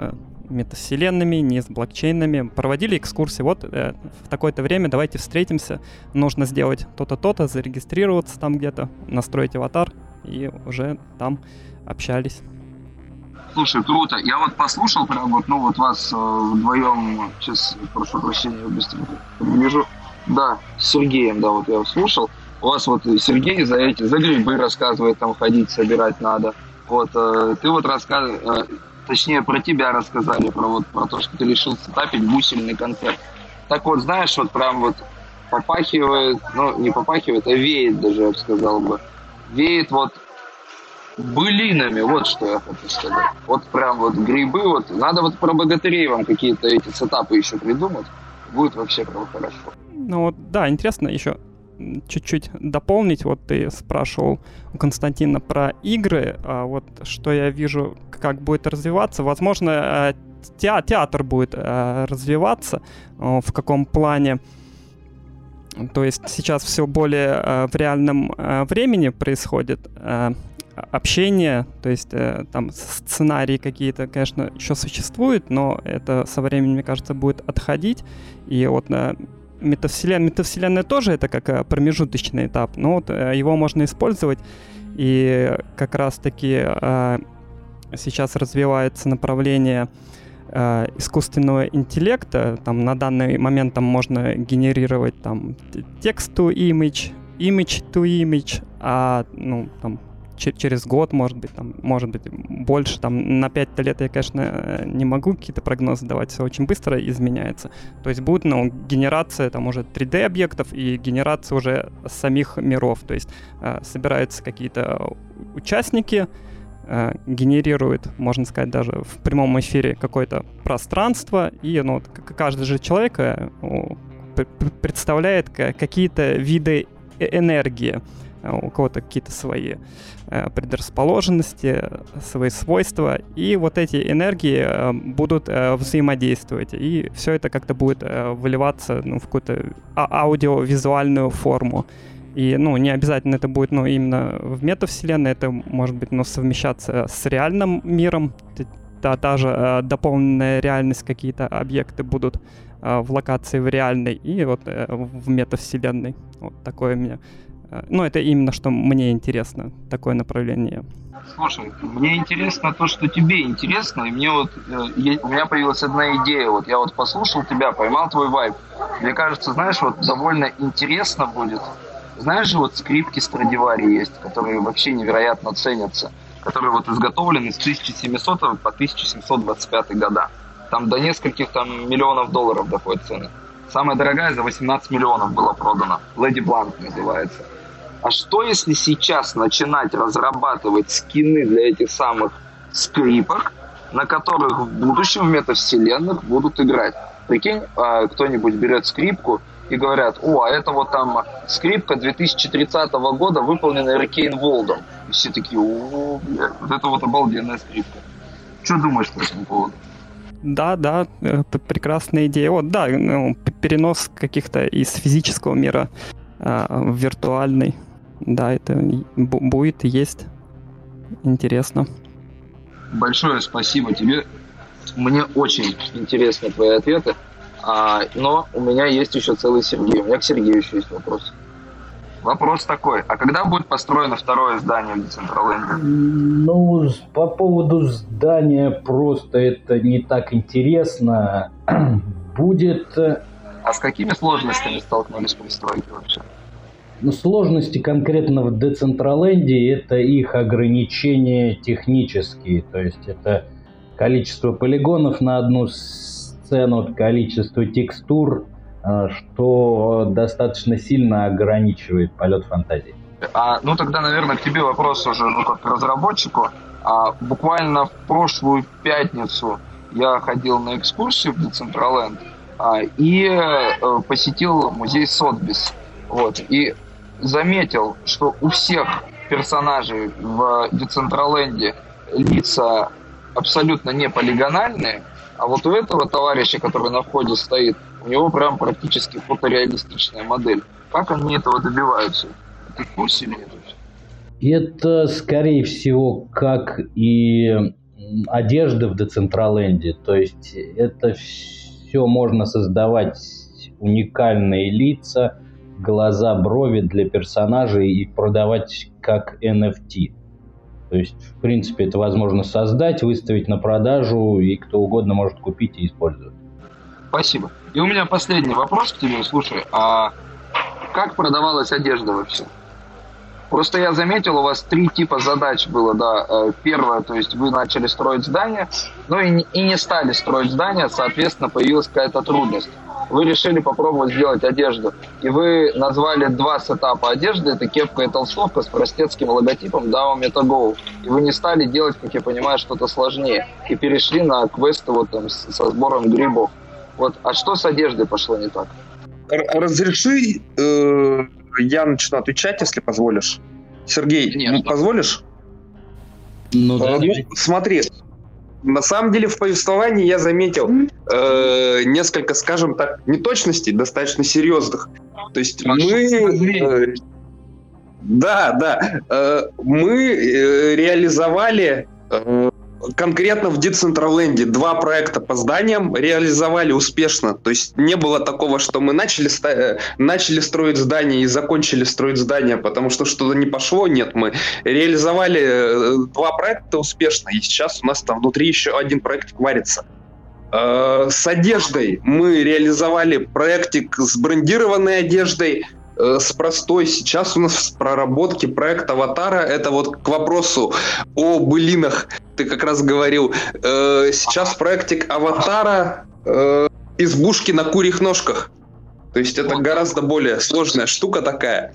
метавселенными, ни с блокчейнами. Проводили экскурсии. Вот в такое-то время давайте встретимся. Нужно сделать то-то, то-то, зарегистрироваться там где-то, настроить аватар, и уже там общались. Слушай, круто. Я вот послушал прям вот, ну, вот вас вдвоем, сейчас, прошу прощения, быстренько подвижу. Да, с Сергеем, да, вот я его слушал. У вас вот Сергей за эти, за грибы рассказывает, там ходить, собирать надо. Вот, ты вот рассказывал, точнее, про тебя рассказали, про вот, про то, что ты решил стапить гусельный концерт. Так вот, знаешь, вот прям вот попахивает, ну, не попахивает, а веет даже, я бы сказал бы. Веет вот былинами, вот что я хочу сказать. Вот прям вот грибы, вот, надо вот про богатырей вам какие-то эти сетапы еще придумать. Будет вообще прям хорошо. Ну вот, да, интересно еще чуть-чуть дополнить. Вот ты спрашивал у Константина про игры, а вот что я вижу, как будет развиваться. Возможно, театр будет развиваться, в каком плане. То есть сейчас все более в реальном времени происходит общение, то есть там сценарии какие-то, конечно, еще существуют, но это со временем, мне кажется, будет отходить. И вот метавселенная тоже это как промежуточный этап, но вот его можно использовать. И как раз-таки сейчас развивается направление искусственного интеллекта. Там на данный момент там можно генерировать там text-to-image, image-to-image, а ну там через год, может быть, там, может быть, больше, там, на 5 лет я, конечно, не могу какие-то прогнозы давать, все очень быстро изменяется. То есть будет, ну, генерация, там, уже 3D-объектов и генерация уже самих миров. То есть собираются какие-то участники, генерируют, можно сказать, даже в прямом эфире какое-то пространство, и, ну, каждый же человек представляет какие-то виды энергии. У кого-то какие-то свои предрасположенности, свои свойства, и вот эти энергии будут взаимодействовать, и все это как-то будет выливаться, ну, в какую-то аудиовизуальную форму. И, ну, не обязательно это будет, ну, именно в метавселенной, это может быть, ну, совмещаться с реальным миром, та же дополненная реальность, какие-то объекты будут в локации в реальной и вот в метавселенной. Вот такое у меня. Ну, это именно, что мне интересно, такое направление. Слушай, мне интересно то, что тебе интересно, и мне вот, у меня появилась одна идея, вот я вот послушал тебя, поймал твой вайб. Мне кажется, знаешь, вот довольно интересно будет. Знаешь же, вот скрипки Страдивари есть, которые вообще невероятно ценятся, которые вот изготовлены с 1700 по 1725 года. Там до нескольких там миллионов долларов доходит цены. Самая дорогая за 18 миллионов была продана. Леди Бланк называется. А что, если сейчас начинать разрабатывать скины для этих самых скрипок, на которых в будущем в метавселенных будут играть? Прикинь, кто-нибудь берет скрипку и говорят: о, а это вот там скрипка 2030 года, выполненная Erkainwald'ом. И все такие: о, блядь, вот это вот обалденная скрипка. Что думаешь по этому поводу? Да, прекрасная идея. Вот, да, ну, перенос каких-то из физического мира в виртуальный. Да, это будет и есть. Интересно. Большое спасибо тебе. Мне очень интересны твои ответы. Но у меня есть еще целый Сергей. У меня к Сергею еще есть вопрос. Вопрос такой: а когда будет построено второе здание в Decentraland? Ну, по поводу здания просто это не так интересно. Будет... А с какими сложностями столкнулись при стройке вообще? Ну, сложности конкретно в Decentraland это их ограничения технические. То есть это количество полигонов на одну сцену, количество текстур, что достаточно сильно ограничивает полет фантазии. Ну тогда, наверное, к тебе вопрос уже, ну, как к разработчику. Буквально в прошлую пятницу я ходил на экскурсию в Decentraland и посетил музей Сотбис. Вот, и заметил, что у всех персонажей в Decentraland лица абсолютно не полигональные, А вот у этого товарища, который на входе стоит, у него прям практически фотореалистичная модель. Как они этого добиваются? Ты в курсе или нет? Это, скорее всего, как и одежда в Decentraland. То есть это все можно создавать уникальные лица, глаза, брови для персонажей и продавать как NFT. То есть, в принципе, это возможно создать, выставить на продажу, и кто угодно может купить и использовать. Спасибо. И у меня последний вопрос к тебе. Слушай, а как продавалась одежда вообще? Просто я заметил, у вас 3 типа задач было, да. Первое, то есть вы начали строить здание, но и не стали строить здание, соответственно, появилась какая-то трудность. Вы решили попробовать сделать одежду. И вы назвали 2 сетапа одежды. Это кепка и толстовка с простецким логотипом DAO MetaGo. И вы не стали делать, как я понимаю, что-то сложнее. И перешли на квесты вот там со сбором грибов. Вот. А что с одеждой пошло не так? Разреши, я начну отвечать, если позволишь. Сергей, нет, позволишь? Ну, да. Смотри. На самом деле в повествовании я заметил несколько, скажем так, неточностей, достаточно серьезных. То есть мы реализовали конкретно в Decentraland 2 проекта по зданиям, реализовали успешно. То есть не было такого, что мы начали строить здание и закончили строить здание, потому что что-то не пошло. Нет, мы реализовали 2 проекта успешно, и сейчас у нас там внутри еще 1 проект варится. С одеждой мы реализовали проектик с брендированной одеждой, с простой. Сейчас у нас в проработке проект аватара. Это вот к вопросу о былинах. Ты как раз говорил. Сейчас проектик аватара избушки на курьих ножках. То есть это гораздо более сложная штука такая.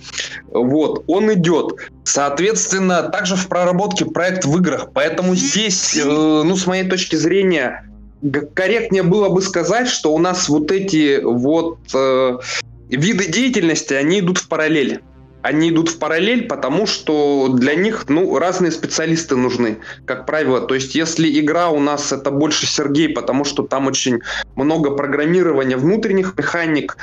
Вот, он идет. Соответственно, также в проработке проект в играх. Поэтому здесь, с моей точки зрения, корректнее было бы сказать, что у нас вот эти вот... виды деятельности, они идут в параллель. Они идут в параллель, потому что для них, разные специалисты нужны, как правило. То есть, если игра у нас, это больше Сергей, потому что там очень много программирования внутренних механик,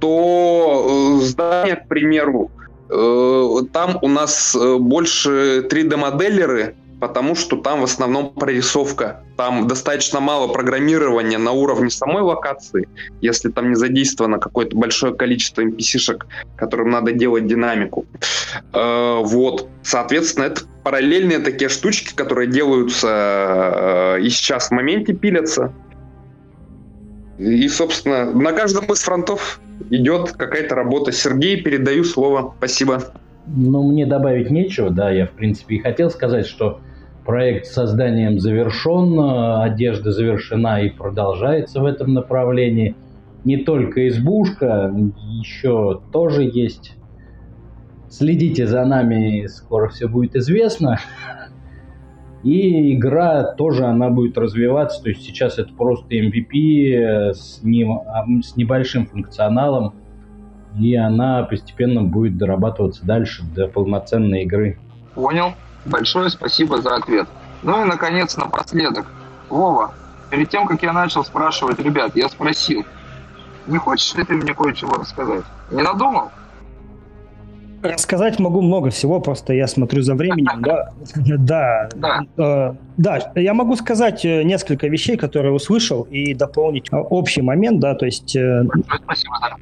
то здание, к примеру, там у нас больше 3D-моделеры, потому что там в основном прорисовка. Там достаточно мало программирования на уровне самой локации, если там не задействовано какое-то большое количество NPC-шек, которым надо делать динамику. Вот. Соответственно, это параллельные такие штучки, которые делаются и сейчас в моменте пилятся. И, собственно, на каждом из фронтов идет какая-то работа. Сергей, передаю слово. Спасибо. Ну, мне добавить нечего, да, я, в принципе, и хотел сказать, что проект с созданием завершен, одежда завершена и продолжается в этом направлении. Не только избушка, еще тоже есть. Следите за нами, скоро все будет известно. И игра тоже, она будет развиваться, то есть сейчас это просто MVP с небольшим функционалом. И она постепенно будет дорабатываться дальше до полноценной игры. Понял. Большое спасибо за ответ. Ну и, наконец, напоследок. Вова, перед тем, как я начал спрашивать ребят, я спросил, не хочешь ли ты мне кое-чего рассказать? Не надумал? Рассказать могу много всего, просто я смотрю за временем. Да, я могу сказать несколько вещей, которые услышал, и дополнить общий момент, да, то есть... Спасибо, да.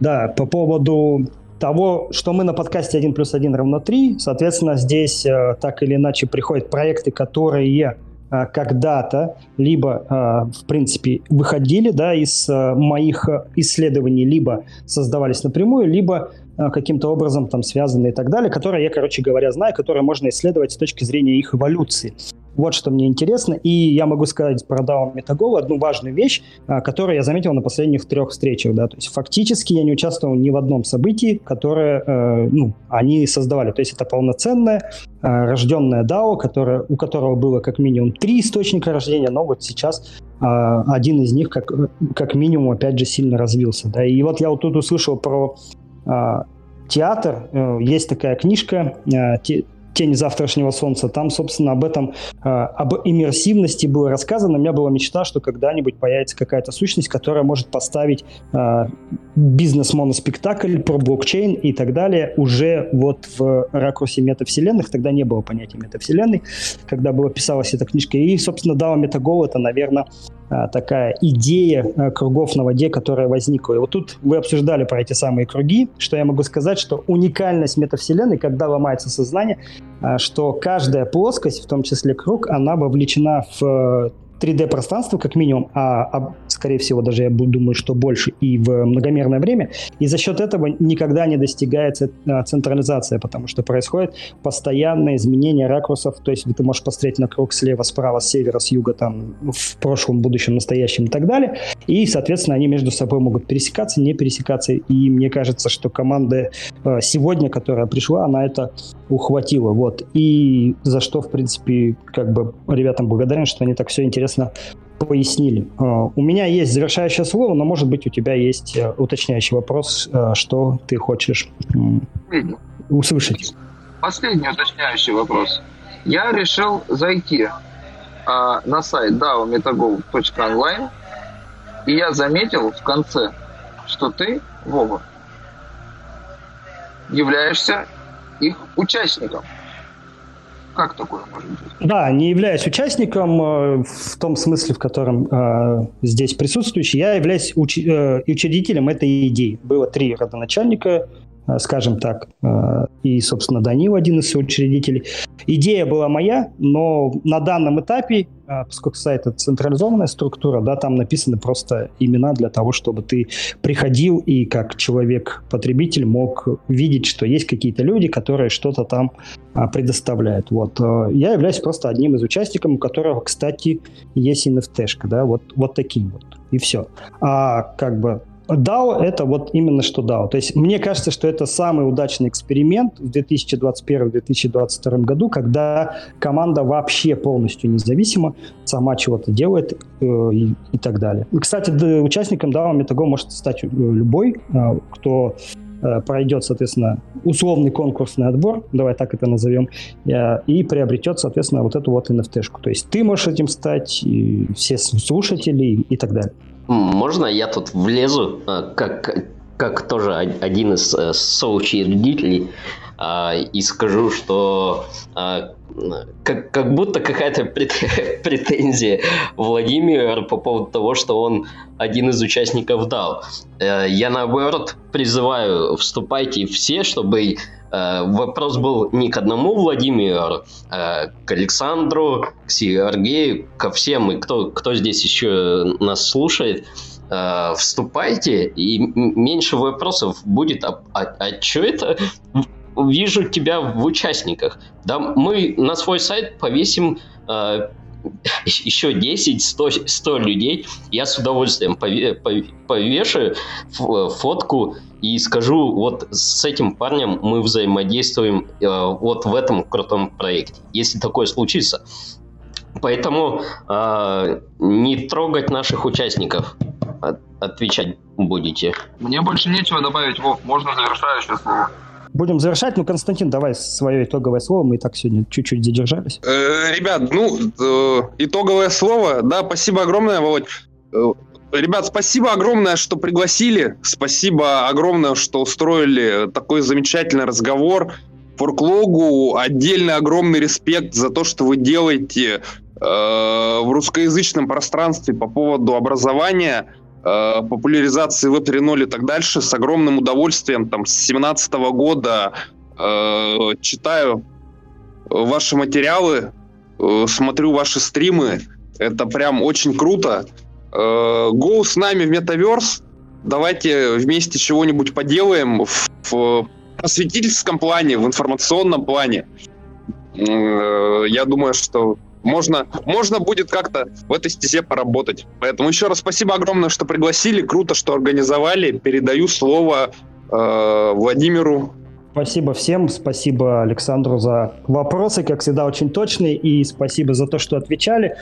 Да, по поводу того, что мы на подкасте 1+1=3, соответственно, здесь так или иначе приходят проекты, которые когда-то либо, в принципе, выходили, да, из моих исследований, либо создавались напрямую, либо каким-то образом там связаны и так далее, которые я, короче говоря, знаю, которые можно исследовать с точки зрения их эволюции. Вот что мне интересно. И я могу сказать про DAO MetaGo одну важную вещь, которую я заметил на последних 3 встречах. Да? То есть фактически я не участвовал ни в одном событии, которое они создавали. То есть это полноценное, рожденное DAO, у которого было как минимум 3 источника рождения, но вот сейчас один из них как минимум опять же сильно развился. Да? И вот я вот тут услышал про театр. Есть такая книжка тень завтрашнего солнца, там, собственно, об этом, об иммерсивности было рассказано. У меня была мечта, что когда-нибудь появится какая-то сущность, которая может поставить бизнес-моноспектакль про блокчейн и так далее уже вот в ракурсе метавселенных. Тогда не было понятия метавселенной, когда была, писалась эта книжка. И, собственно, DAO MetaGo — это, наверное, такая идея кругов на воде, которая возникла. И вот тут вы обсуждали про эти самые круги, что я могу сказать, что уникальность метавселенной, когда ломается сознание, что каждая плоскость, в том числе круг, она вовлечена в 3D-пространство, как минимум, а скорее всего, даже я думаю, что больше, и в многомерное время, и за счет этого никогда не достигается централизация, потому что происходит постоянное изменение ракурсов, то есть ты можешь посмотреть на круг слева, справа, с севера, с юга, там, в прошлом, будущем, настоящем и так далее, и, соответственно, они между собой могут пересекаться, не пересекаться, и мне кажется, что команда сегодня, которая пришла, она это ухватила, вот, и за что, в принципе, как бы ребятам благодарен, что они так все интересно пояснили. У меня есть завершающее слово, но, может быть, у тебя есть уточняющий вопрос, что ты хочешь услышать. Последний уточняющий вопрос. Я решил зайти на сайт daometago.online, и я заметил в конце, что ты, Вова, являешься их участником. Как такое может быть? Да, не являюсь участником в том смысле, в котором здесь присутствующий. Я являюсь учредителем этой идеи. Было 3 родоначальника, скажем так, и, собственно, Данил один из соучредителей. Идея была моя, но на данном этапе, поскольку сайт – это централизованная структура, да, там написаны просто имена для того, чтобы ты приходил и как человек-потребитель мог видеть, что есть какие-то люди, которые что-то там предоставляют. Вот. Я являюсь просто одним из участников, у которого, кстати, есть NFT-шка, да, вот таким вот, и все. А как бы DAO — это вот именно что DAO. То есть мне кажется, что это самый удачный эксперимент в 2021-2022 году, когда команда вообще полностью независима, сама чего-то делает и так далее. И, кстати, участником DAO MetaGo может стать любой, кто пройдет, соответственно, условный конкурсный отбор, давай так это назовем, и приобретет, соответственно, вот эту вот NFT-шку. То есть ты можешь этим стать, и все слушатели и так далее. Можно я тут влезу, как тоже один из соучредителей, и скажу, что как будто какая-то претензия Владимира по поводу того, что он один из участников DAO. Я, наоборот, призываю, вступайте все, чтобы вопрос был не к одному Владимиру, а к Александру, к Сергею, ко всем, и кто здесь еще нас слушает. Вступайте, и меньше вопросов будет. А что это? Вижу тебя в участниках. Да, мы на свой сайт повесим еще 10-100 людей. Я с удовольствием повешу фотку и скажу, вот с этим парнем мы взаимодействуем вот в этом крутом проекте, если такое случится. Поэтому не трогать наших участников. Отвечать будете. Мне больше нечего добавить, Вов. Можно завершающее слово? Будем завершать. Ну, Константин, давай свое итоговое слово. Мы и так сегодня чуть-чуть задержались. Ребят, итоговое слово. Да, спасибо огромное, Володь. Ребят, спасибо огромное, что пригласили. Спасибо огромное, что устроили такой замечательный разговор. ForkLog отдельно огромный респект за то, что вы делаете в русскоязычном пространстве по поводу образования, популяризации Web 3.0 и так дальше. С огромным удовольствием там, с 2017 года читаю ваши материалы, смотрю ваши стримы. Это прям очень круто. Go с нами в Metaverse. Давайте вместе чего-нибудь поделаем в просветительском плане, в информационном плане. Я думаю, что можно будет как-то в этой стезе поработать. Поэтому еще раз спасибо огромное, что пригласили. Круто, что организовали. Передаю слово Владимиру. Спасибо всем. Спасибо Александру за вопросы. Как всегда, очень точные. И спасибо за то, что отвечали.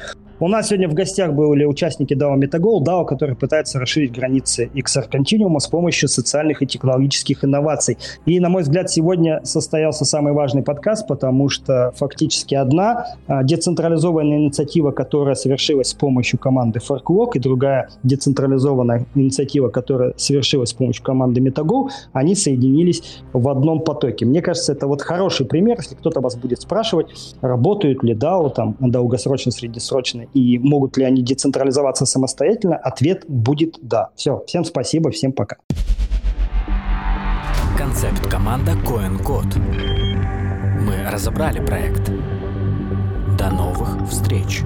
У нас сегодня в гостях были участники DAO MetaGo, DAO, который пытается расширить границы XR Continuum с помощью социальных и технологических инноваций. И, на мой взгляд, сегодня состоялся самый важный подкаст, потому что фактически одна децентрализованная инициатива, которая совершилась с помощью команды ForkLog, и другая децентрализованная инициатива, которая совершилась с помощью команды MetaGo, они соединились в одном потоке. Мне кажется, это вот хороший пример, если кто-то вас будет спрашивать, работают ли DAO там долгосрочно, среднесрочно, и могут ли они децентрализоваться самостоятельно, ответ будет да. Все, всем спасибо, всем пока. Концепт команда CoinCode. Мы разобрали проект. До новых встреч.